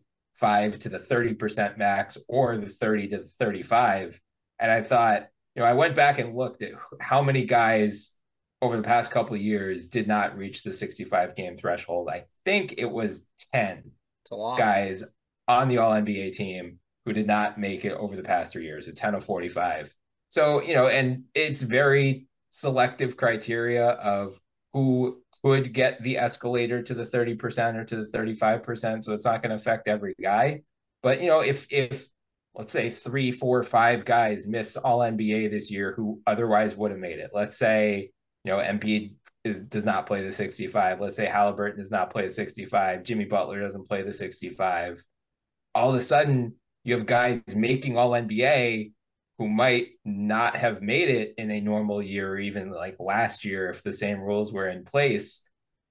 to the thirty percent max or the thirty to the thirty-five. And I thought, you know, I went back and looked at how many guys over the past couple of years did not reach the sixty-five game threshold. I think it was ten guys on the all N B A team who did not make it over the past three years, a ten of forty-five. So, you know, and it's very selective criteria of who could get the escalator to the thirty percent or to the thirty-five percent. So it's not going to affect every guy. But, you know, if, if let's say three, four, five guys miss all N B A this year who otherwise would have made it. Let's say, you know, Embiid is, does not play the sixty-five. Let's say Halliburton does not play the sixty-five. Jimmy Butler doesn't play the sixty-five. All of a sudden, you have guys making all N B A who might not have made it in a normal year or even like last year if the same rules were in place.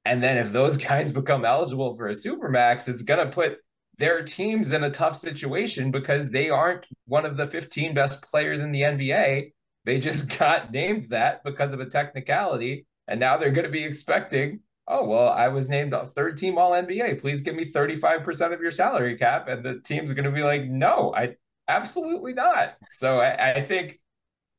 And then if those guys become eligible for a Supermax, it's going to put their teams in a tough situation because they aren't one of the fifteen best players in the N B A. They just got named that because of a technicality. And now they're going to be expecting, oh, well, I was named a third team all N B A. Please give me thirty-five percent of your salary cap. And the team's going to be like, no, I absolutely not. So I, I think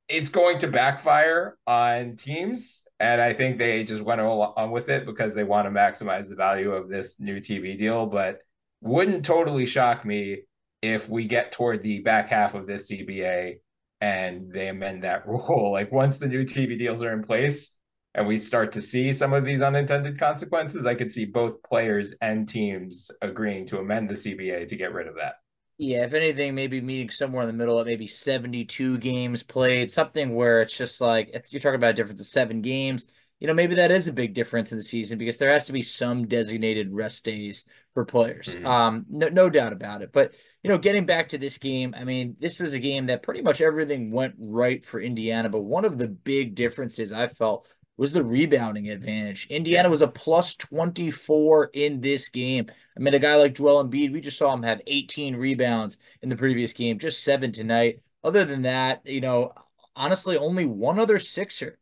it's going to backfire on teams. And I think they just went along with it because they want to maximize the value of this new T V deal. But wouldn't totally shock me if we get toward the back half of this C B A and they amend that rule. Like once the new T V deals are in place and we start to see some of these unintended consequences, I could see both players and teams agreeing to amend the C B A to get rid of that. Yeah, if anything, maybe meeting somewhere in the middle at maybe seventy-two games played, something where it's just like, you're talking about a difference of seven games, you know, maybe that is a big difference in the season because there has to be some designated rest days for players. Mm-hmm. Um, no, no doubt about it. But, you know, getting back to this game, I mean, this was a game that pretty much everything went right for Indiana, but one of the big differences I felt was the rebounding advantage. Indiana was a plus twenty-four in this game. I mean, a guy like Joel Embiid, we just saw him have eighteen rebounds in the previous game, just seven tonight. Other than that, you know, honestly, only one other Sixer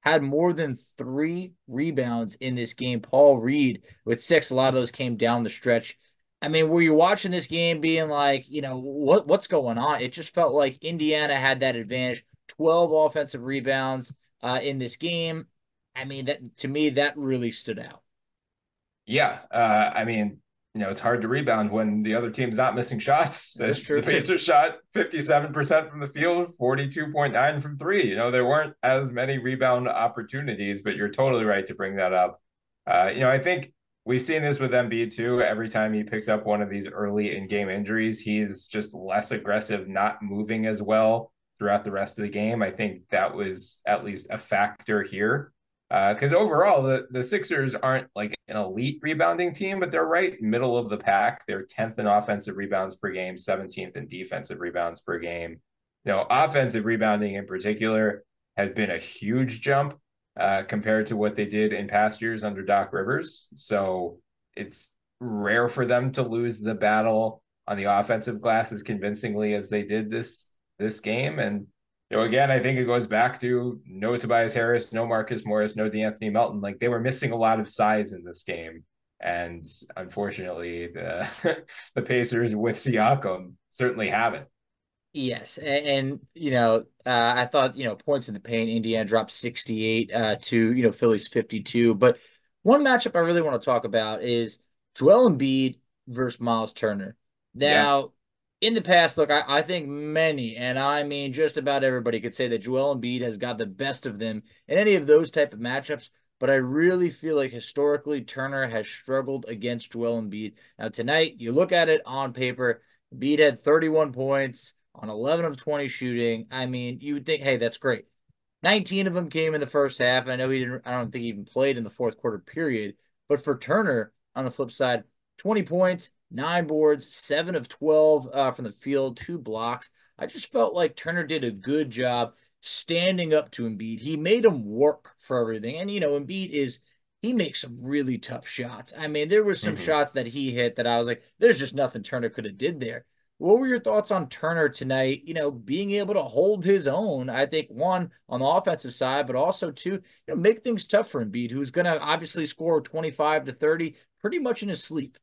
had more than three rebounds in this game. Paul Reed with six. A lot of those came down the stretch. I mean, were you watching this game being like, you know, what what's going on? It just felt like Indiana had that advantage. twelve offensive rebounds uh, in this game. I mean, that to me, that really stood out. Yeah. Uh, I mean, you know, it's hard to rebound when the other team's not missing shots. That's true. The Pacers shot fifty-seven percent from the field, forty-two point nine from three. You know, there weren't as many rebound opportunities, but you're totally right to bring that up. Uh, you know, I think we've seen this with Embiid too. Every time he picks up one of these early in-game injuries, he's just less aggressive, not moving as well throughout the rest of the game. I think that was at least a factor here. Because uh, overall, the, the Sixers aren't like an elite rebounding team, but they're right middle of the pack. They're tenth in offensive rebounds per game, seventeenth in defensive rebounds per game. You know, offensive rebounding in particular has been a huge jump uh, compared to what they did in past years under Doc Rivers. So it's rare for them to lose the battle on the offensive glass as convincingly as they did this this game. And you know, again, I think it goes back to no Tobias Harris, no Marcus Morris, no D'Anthony Melton. Like, they were missing a lot of size in this game. And unfortunately, the the Pacers with Siakam certainly haven't. Yes. And, and you know, uh, I thought, you know, points in the paint, Indiana dropped sixty-eight uh, to, you know, Philly's fifty-two. But one matchup I really want to talk about is Joel Embiid versus Miles Turner. Now, yeah. In the past, look, I, I think many, and I mean just about everybody, could say that Joel Embiid has got the best of them in any of those type of matchups, but I really feel like historically Turner has struggled against Joel Embiid. Now, tonight, you look at it on paper, Embiid had thirty-one points on eleven of twenty shooting. I mean, you would think, hey, that's great. nineteen of them came in the first half, and I know he didn't, I don't think he even played in the fourth quarter period, but for Turner, on the flip side, twenty points, nine boards, seven of twelve uh, from the field, two blocks. I just felt like Turner did a good job standing up to Embiid. He made him work for everything. And, you know, Embiid is, he makes some really tough shots. I mean, there were some mm-hmm. shots that he hit that I was like, there's just nothing Turner could have did there. What were your thoughts on Turner tonight, you know, being able to hold his own, I think, one, on the offensive side, but also, two, you know, make things tough for Embiid, who's going to obviously score twenty-five to thirty pretty much in his sleep.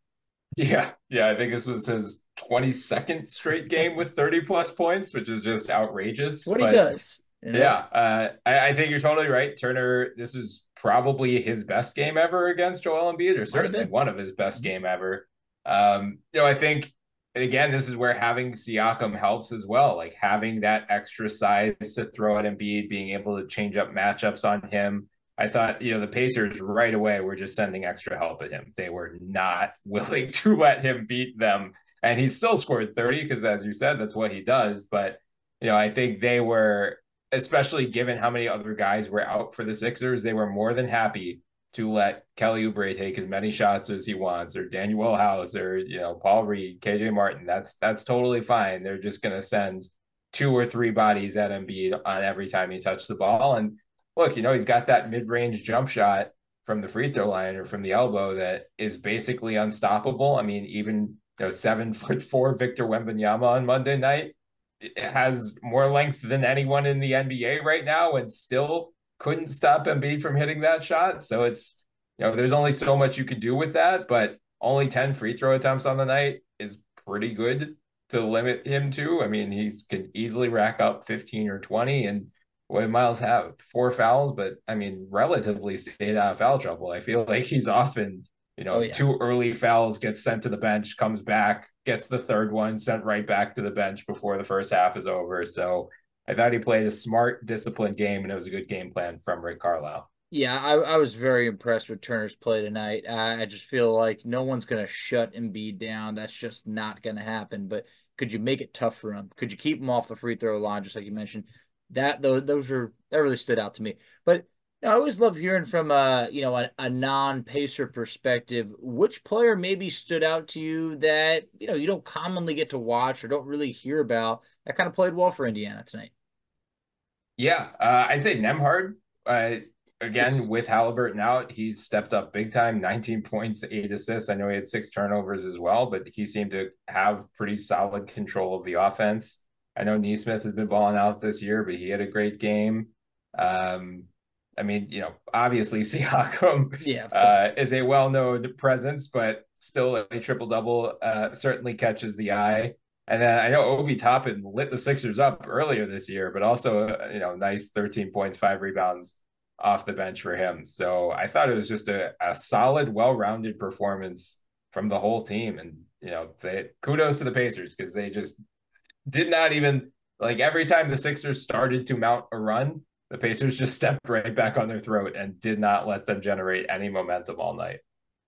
Yeah, yeah, I think this was his twenty-second straight game with thirty-plus points, which is just outrageous. What but he does. You know? Yeah, uh, I, I think you're totally right. Turner, this was probably his best game ever against Joel Embiid, or certainly one of his best game ever. Um, you know, I think, again, this is where having Siakam helps as well, like having that extra size to throw at Embiid, being able to change up matchups on him. I thought, you know, the Pacers right away were just sending extra help at him. They were not willing to let him beat them. And he still scored thirty because, as you said, that's what he does. But, you know, I think they were, especially given how many other guys were out for the Sixers, they were more than happy to let Kelly Oubre take as many shots as he wants, or Daniel House, or, you know, Paul Reed, K J Martin. That's, that's totally fine. They're just going to send two or three bodies at Embiid on every time he touched the ball. And look, you know, he's got that mid-range jump shot from the free throw line or from the elbow that is basically unstoppable. I mean, even, you know, seven foot four Victor Wembanyama on Monday night has more length than anyone in the N B A right now and still couldn't stop Embiid from hitting that shot. So it's, you know, there's only so much you can do with that, but only ten free throw attempts on the night is pretty good to limit him to. I mean, he can easily rack up fifteen or twenty, and Boy, Miles have four fouls, but I mean, relatively stayed out of foul trouble. I feel like he's often, you know, oh, yeah. two early fouls, gets sent to the bench, comes back, gets the third one, sent right back to the bench before the first half is over. So I thought he played a smart, disciplined game, and it was a good game plan from Rick Carlisle. Yeah, I, I was very impressed with Turner's play tonight. Uh, I just feel like no one's going to shut Embiid down. That's just not going to happen. But could you make it tough for him? Could you keep him off the free throw line, just like you mentioned? That those those are that really stood out to me. But you know, I always love hearing from uh you know a, a non-Pacer perspective. Which player maybe stood out to you that you know you don't commonly get to watch or don't really hear about that kind of played well for Indiana tonight? Yeah, uh, I'd say Nembhard. Uh, again, with Haliburton out, he's stepped up big time, nineteen points, eight assists. I know he had six turnovers as well, but he seemed to have pretty solid control of the offense. I know Nesmith has been balling out this year, but he had a great game. Um, I mean, you know, obviously Siakam yeah, uh, is a well-known presence, but still a triple-double uh, certainly catches the eye. And then I know Obi Toppin lit the Sixers up earlier this year, but also, uh, you know, nice thirteen points, five rebounds off the bench for him. So I thought it was just a, a solid, well-rounded performance from the whole team. And, you know, they, kudos to the Pacers, because they just did not even, like, every time the Sixers started to mount a run, the Pacers just stepped right back on their throat and did not let them generate any momentum all night.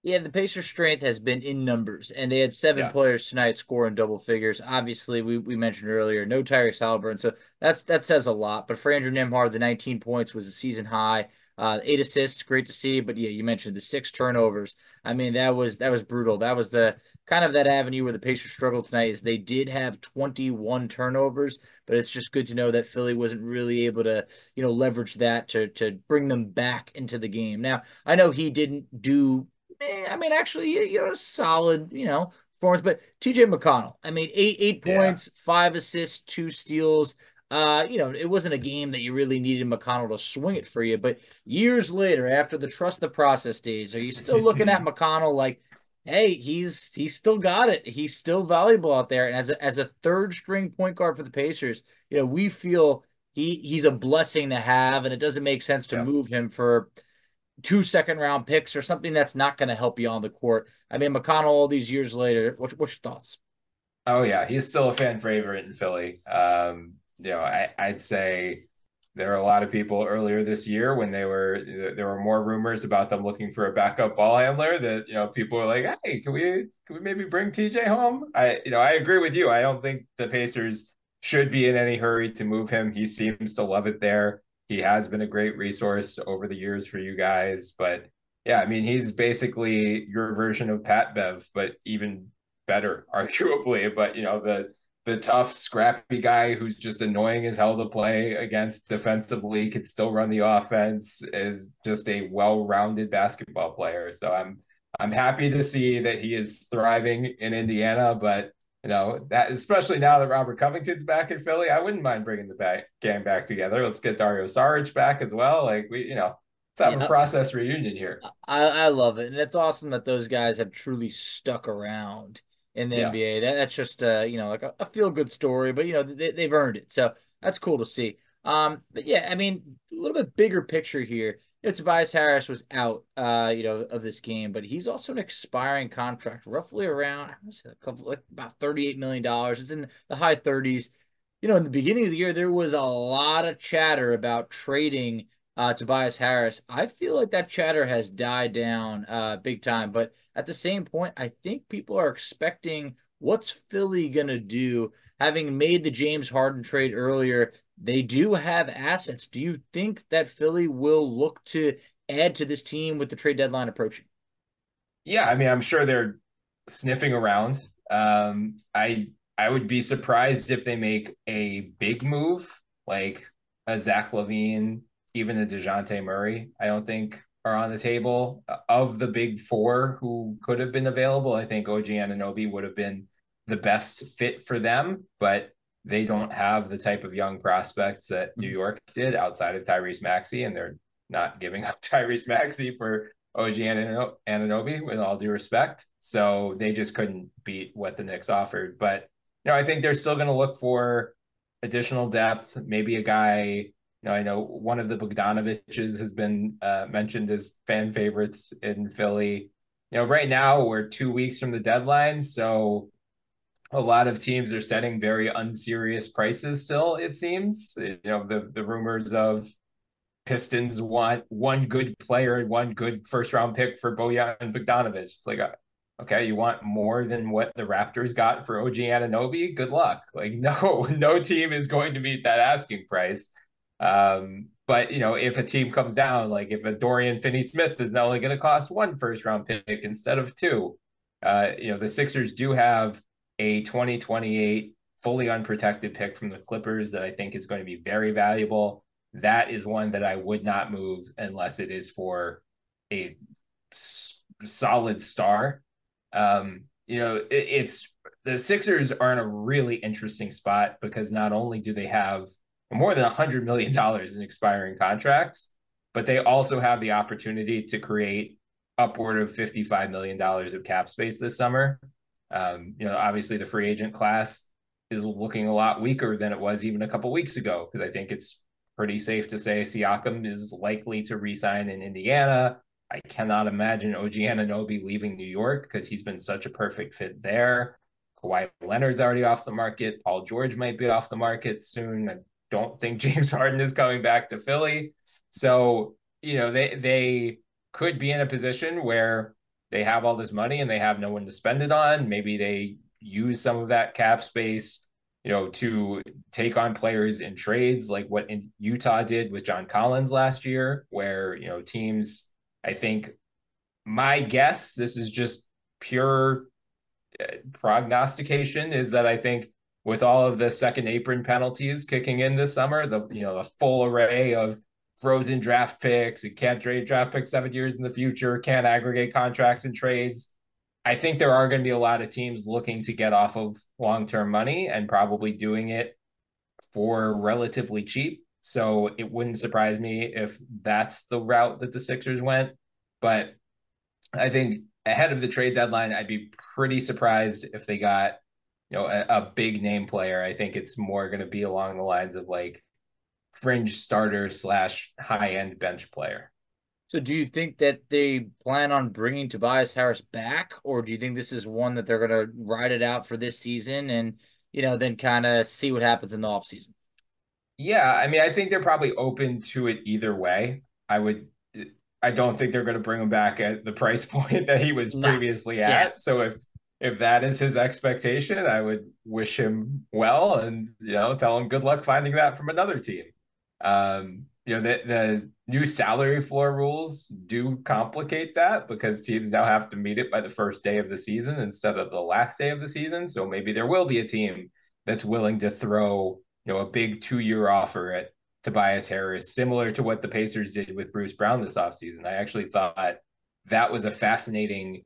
Yeah, the Pacers' strength has been in numbers, and they had seven yeah. players tonight score in double figures. Obviously, we, we mentioned earlier, no Tyrese Haliburton, so that's that says a lot. But for Andrew Nembhard, the nineteen points was a season high. Uh, eight assists, great to see. But yeah, you mentioned the six turnovers. I mean, that was that was brutal. That was the kind of that avenue where the Pacers struggled tonight. Is they did have twenty-one turnovers, but it's just good to know that Philly wasn't really able to, you know, leverage that to to bring them back into the game. Now, I know he didn't do. I mean, actually, you know, solid, you know, performance. But T J McConnell, I mean, eight eight yeah. points, five assists, two steals. Uh, you know, it wasn't a game that you really needed McConnell to swing it for you. But years later, after the trust the process days, are you still looking at McConnell like, hey, he's he's still got it. He's still valuable out there. And as a, as a third string point guard for the Pacers, you know, we feel he he's a blessing to have, and it doesn't make sense to yeah. move him for two second round picks or something that's not going to help you on the court. I mean, McConnell, all these years later, what's, what's your thoughts? Oh yeah. He's still a fan favorite in Philly. Um, you know, I, I'd say there were a lot of people earlier this year when they were, there were more rumors about them looking for a backup ball handler that, you know, people were like, hey, can we, can we maybe bring T J home? I, you know, I agree with you. I don't think the Pacers should be in any hurry to move him. He seems to love it there. He has been a great resource over the years for you guys. But yeah, I mean, he's basically your version of Pat Bev, but even better, arguably. But, you know, the the tough, scrappy guy who's just annoying as hell to play against defensively, can still run the offense, is just a well-rounded basketball player. So I'm I'm happy to see that he is thriving in Indiana, but you know, that especially now that Robert Covington's back in Philly, I wouldn't mind bringing the back game back together. Let's get Dario Saric back as well. Like, we, you know, let's have yeah, a process reunion here. I, I love it. And it's awesome that those guys have truly stuck around in the yeah. N B A. That, that's just, uh, you know, like a, a feel-good story, but, you know, they, they've earned it. So that's cool to see. Um, but, yeah, I mean, a little bit bigger picture here. You know, Tobias Harris was out, uh, you know, of this game, but he's also an expiring contract, roughly around, I want to say, a couple, like about thirty-eight million dollars. It's in the high thirties. You know, in the beginning of the year, there was a lot of chatter about trading uh, Tobias Harris. I feel like that chatter has died down uh, big time, but at the same point, I think people are expecting what's Philly going to do, having made the James Harden trade earlier. They do have assets. Do you think that Philly will look to add to this team with the trade deadline approaching? Yeah, I mean, I'm sure they're sniffing around. Um, I I would be surprised if they make a big move, like a Zach LaVine, even a DeJounte Murray, I don't think are on the table. Of the big four who could have been available, I think O G Ananobi would have been the best fit for them, but they don't have the type of young prospects that New York did outside of Tyrese Maxey, and they're not giving up Tyrese Maxey for O G Ananobi, with all due respect. So they just couldn't beat what the Knicks offered. But, you know, I think they're still going to look for additional depth, maybe a guy, you know, I know one of the Bogdanoviches has been uh, mentioned as fan favorites in Philly. You know, right now we're two weeks from the deadline, so a lot of teams are setting very unserious prices still, it seems. You know, the, the rumors of Pistons want one good player, one good first-round pick for Bojan Bogdanovic. It's like, okay, you want more than what the Raptors got for O G Ananobi? Good luck. Like, no, no team is going to meet that asking price. Um, but, you know, if a team comes down, like if a Dorian Finney-Smith is not only going to cost one first-round pick instead of two, uh, you know, the Sixers do have a twenty twenty-eight fully unprotected pick from the Clippers that I think is going to be very valuable. that is one that I would not move unless it is for a s- solid star. Um, you know, it, it's the Sixers are in a really interesting spot because not only do they have more than one hundred million dollars in expiring contracts, but they also have the opportunity to create upward of fifty-five million dollars of cap space this summer. Um, you know, obviously the free agent class is looking a lot weaker than it was even a couple weeks ago, because I think it's pretty safe to say Siakam is likely to re-sign in Indiana. I cannot imagine O G Ananobi leaving New York because he's been such a perfect fit there. Kawhi Leonard's already off the market. Paul George might be off the market soon. I don't think James Harden is coming back to Philly. So, you know, they they could be in a position where they have all this money and they have no one to spend it on. Maybe they use some of that cap space, you know, to take on players in trades, like what in Utah did with John Collins last year, where, you know, teams, I think, my guess, this is just pure prognostication, is that I think with all of the second apron penalties kicking in this summer, the, you know, the full array of frozen draft picks and can't trade draft picks seven years in the future, can't aggregate contracts and trades, I think there are going to be a lot of teams looking to get off of long-term money and probably doing it for relatively cheap. So it wouldn't surprise me if that's the route that the Sixers went. But I think ahead of the trade deadline, I'd be pretty surprised if they got, you know, a, a big name player. I think it's more going to be along the lines of like fringe starter slash high-end bench player. So do you think that they plan on bringing Tobias Harris back, or do you think this is one that they're going to ride it out for this season and, you know, then kind of see what happens in the offseason? Yeah, I mean, I think they're probably open to it either way. I would, I don't think they're going to bring him back at the price point that he was Not, previously at. Yeah. So if if that is his expectation, I would wish him well and, you know, tell him good luck finding that from another team. Um, you know, the, the new salary floor rules do complicate that because teams now have to meet it by the first day of the season instead of the last day of the season. So maybe there will be a team that's willing to throw, you know, a big two-year offer at Tobias Harris, similar to what the Pacers did with Bruce Brown this offseason. I actually thought that was a fascinating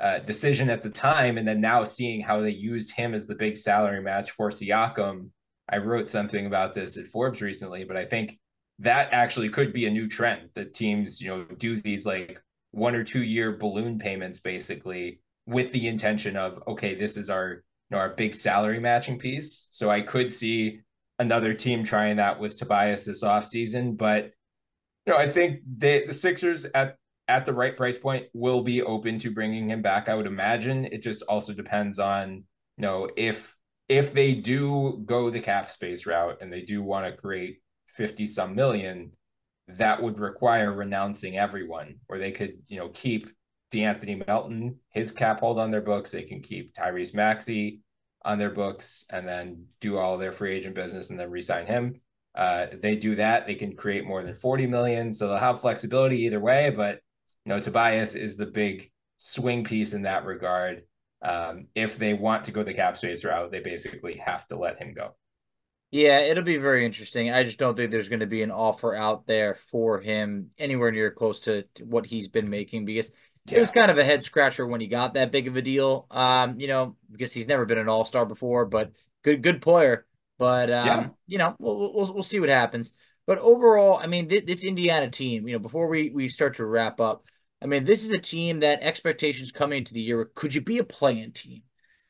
uh, decision at the time. And then now seeing how they used him as the big salary match for Siakam, I wrote something about this at Forbes recently, but I think that actually could be a new trend that teams, you know, do these like one or two year balloon payments basically with the intention of, okay, this is our, you know, our big salary matching piece. So I could see another team trying that with Tobias this offseason, but, you know, I think they, the Sixers at, at the right price point will be open to bringing him back. I would imagine it just also depends on, you know, if, if they do go the cap space route and they do want to create fifty some million, that would require renouncing everyone, or they could, you know, keep D'Anthony Melton, his cap hold on their books. They can keep Tyrese Maxey on their books and then do all their free agent business and then re-sign him. Uh, they do that. They can create more than forty million. So they'll have flexibility either way, but, you know, Tobias is the big swing piece in that regard. Um, if they want to go the cap space route, they basically have to let him go. Yeah, it'll be very interesting. I just don't think there's going to be an offer out there for him anywhere near close to, to what he's been making, because yeah. It was kind of a head scratcher when he got that big of a deal. Um, you know, because he's never been an all-star before, but good, good player. But um, yeah. you know, we'll, we'll we'll see what happens. But overall, I mean, th- this Indiana team, you know, before we we start to wrap up, I mean, this is a team that expectations coming into the year, could you be a play-in team?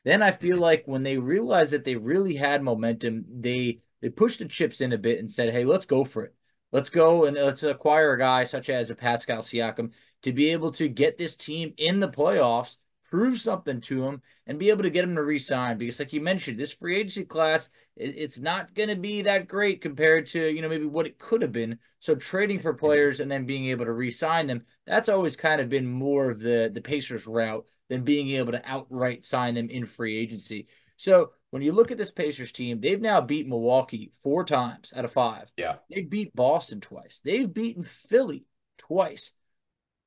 Then I feel like when they realized that they really had momentum, they they pushed the chips in a bit and said, hey, let's go for it. Let's go and let's acquire a guy such as a Pascal Siakam to be able to get this team in the playoffs, prove something to them, and be able to get them to re-sign. Because like you mentioned, this free agency class, it's not going to be that great compared to, you know, maybe what it could have been. So trading for players and then being able to re-sign them, that's always kind of been more of the, the Pacers route than being able to outright sign them in free agency. So when you look at this Pacers team, they've now beat Milwaukee four times out of five. Yeah. They beat Boston twice. They've beaten Philly twice.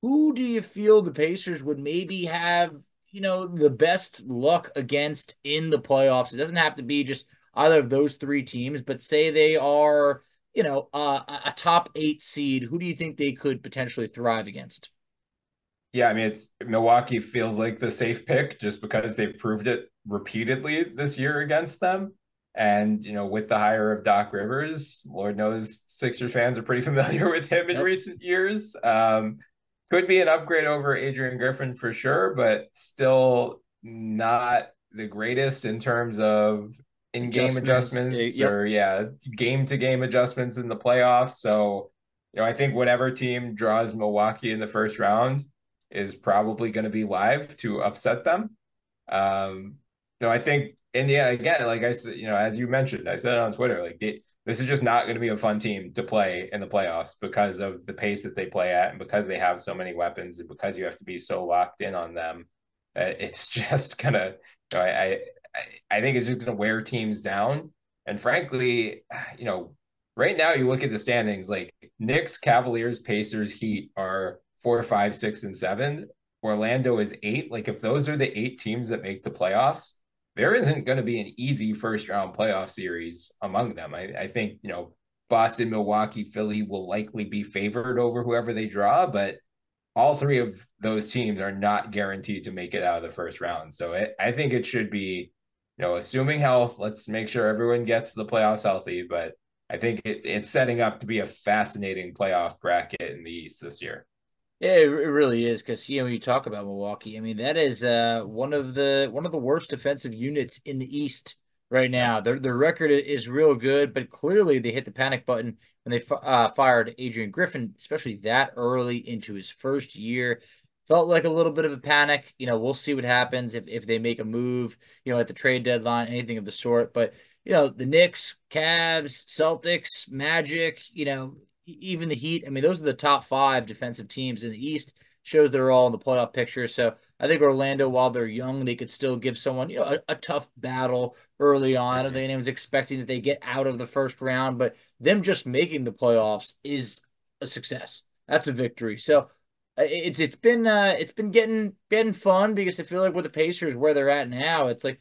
Who do you feel the Pacers would maybe have, you know, the best luck against in the playoffs? It doesn't have to be just either of those three teams, but say they are you know, uh, a top eight seed, who do you think they could potentially thrive against? Yeah, I mean, it's Milwaukee feels like the safe pick just because they've proved it repeatedly this year against them. And, you know, with the hire of Doc Rivers, Lord knows Sixers fans are pretty familiar with him in yep. recent years. Um, could be an upgrade over Adrian Griffin for sure, but still not the greatest in terms of in-game adjustments, adjustments uh, yep. or, yeah, game-to-game adjustments in the playoffs. So, you know, I think whatever team draws Milwaukee in the first round is probably going to be live to upset them. Um, you know, I think, and yeah, again, like I said, you know, as you mentioned, I said it on Twitter, like they, this is just not going to be a fun team to play in the playoffs because of the pace that they play at and because they have so many weapons and because you have to be so locked in on them. Uh, it's just going to, you know, I, I I think it's just going to wear teams down. And frankly, you know, right now you look at the standings, like Knicks, Cavaliers, Pacers, Heat are four, five, six, and seven. Orlando is eight. Like if those are the eight teams that make the playoffs, there isn't going to be an easy first round playoff series among them. I, I think, you know, Boston, Milwaukee, Philly will likely be favored over whoever they draw, but all three of those teams are not guaranteed to make it out of the first round. So it, I think it should be, you know, assuming health, let's make sure everyone gets the playoffs healthy, but I think it, it's setting up to be a fascinating playoff bracket in the East this year. Yeah, it really is, because you know when you talk about Milwaukee, I mean that is uh, one of the one of the worst defensive units in the East right now. Their their record is real good, but clearly they hit the panic button when they f- uh, fired Adrian Griffin, especially that early into his first year. Felt like a little bit of a panic. You know, we'll see what happens if if they make a move, you know, at the trade deadline, anything of the sort. But you know, the Knicks, Cavs, Celtics, Magic, you know. Even the Heat, I mean, those are the top five defensive teams in the East. Shows they're all in the playoff picture. So I think Orlando, while they're young, they could still give someone, you know, a, a tough battle early on. I don't think anyone's expecting that they get out of the first round, but them just making the playoffs is a success. That's a victory. So it's it's been uh, it's been getting getting fun because I feel like with the Pacers where they're at now, it's like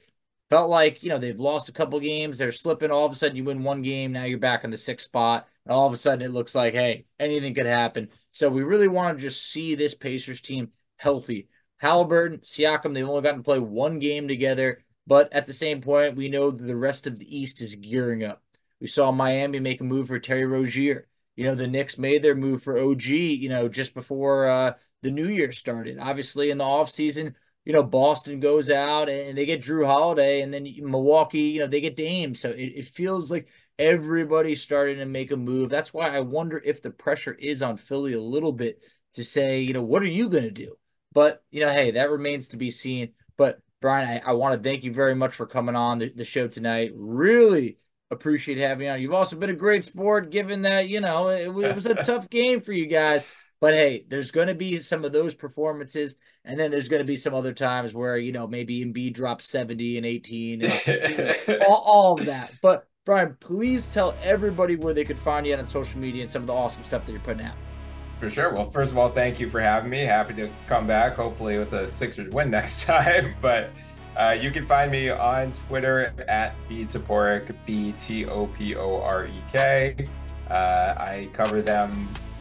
felt like you know they've lost a couple games, they're slipping. All of a sudden, you win one game, now you're back in the sixth spot. And all of a sudden, it looks like, hey, anything could happen. So we really want to just see this Pacers team healthy. Haliburton, Siakam, they've only gotten to play one game together. But at the same point, we know that the rest of the East is gearing up. We saw Miami make a move for Terry Rozier. You know, the Knicks made their move for O G, you know, just before uh, the new year started. Obviously, in the offseason, you know, Boston goes out and they get Drew Holiday. And then Milwaukee, you know, they get Dame. So it, it feels like everybody's starting to make a move. That's why I wonder if the pressure is on Philly a little bit to say, you know, what are you going to do? But, you know, hey, that remains to be seen. But, Brian, I, I want to thank you very much for coming on the, the show tonight. Really appreciate having you on. You've also been a great sport, given that, you know, it, it was a tough game for you guys. But, hey, there's going to be some of those performances, and then there's going to be some other times where, you know, maybe Embiid drops seventy and eighteen and you know, all, all of that. But, Brian, please tell everybody where they could find you on social media and some of the awesome stuff that you're putting out. For sure. Well, first of all, thank you for having me. Happy to come back, hopefully with a Sixers win next time. But uh, you can find me on Twitter at B Toporek, B T O P O R E K. Uh, I cover them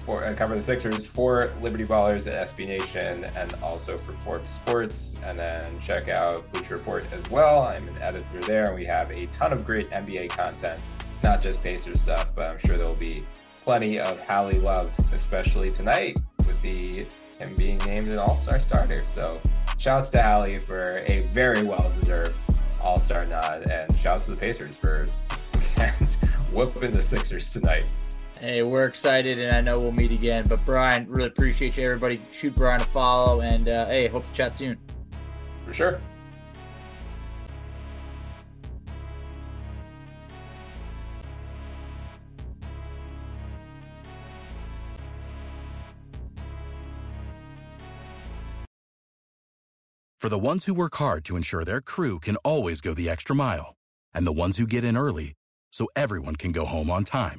for I cover the Sixers for Liberty Ballers at S B Nation and also for Forbes Sports. And then check out Bleacher Report as well. I'm an editor there, and we have a ton of great N B A content, not just Pacers stuff, but I'm sure there'll be plenty of Hallie love, especially tonight with the him being named an All-Star starter. So shouts to Hallie for a very well-deserved All-Star nod, and shouts to the Pacers for whooping the Sixers tonight. Hey, we're excited, and I know we'll meet again. But, Brian, really appreciate you, everybody. Shoot Brian a follow, and, uh, hey, hope to chat soon. For sure. For the ones who work hard to ensure their crew can always go the extra mile, and the ones who get in early so everyone can go home on time,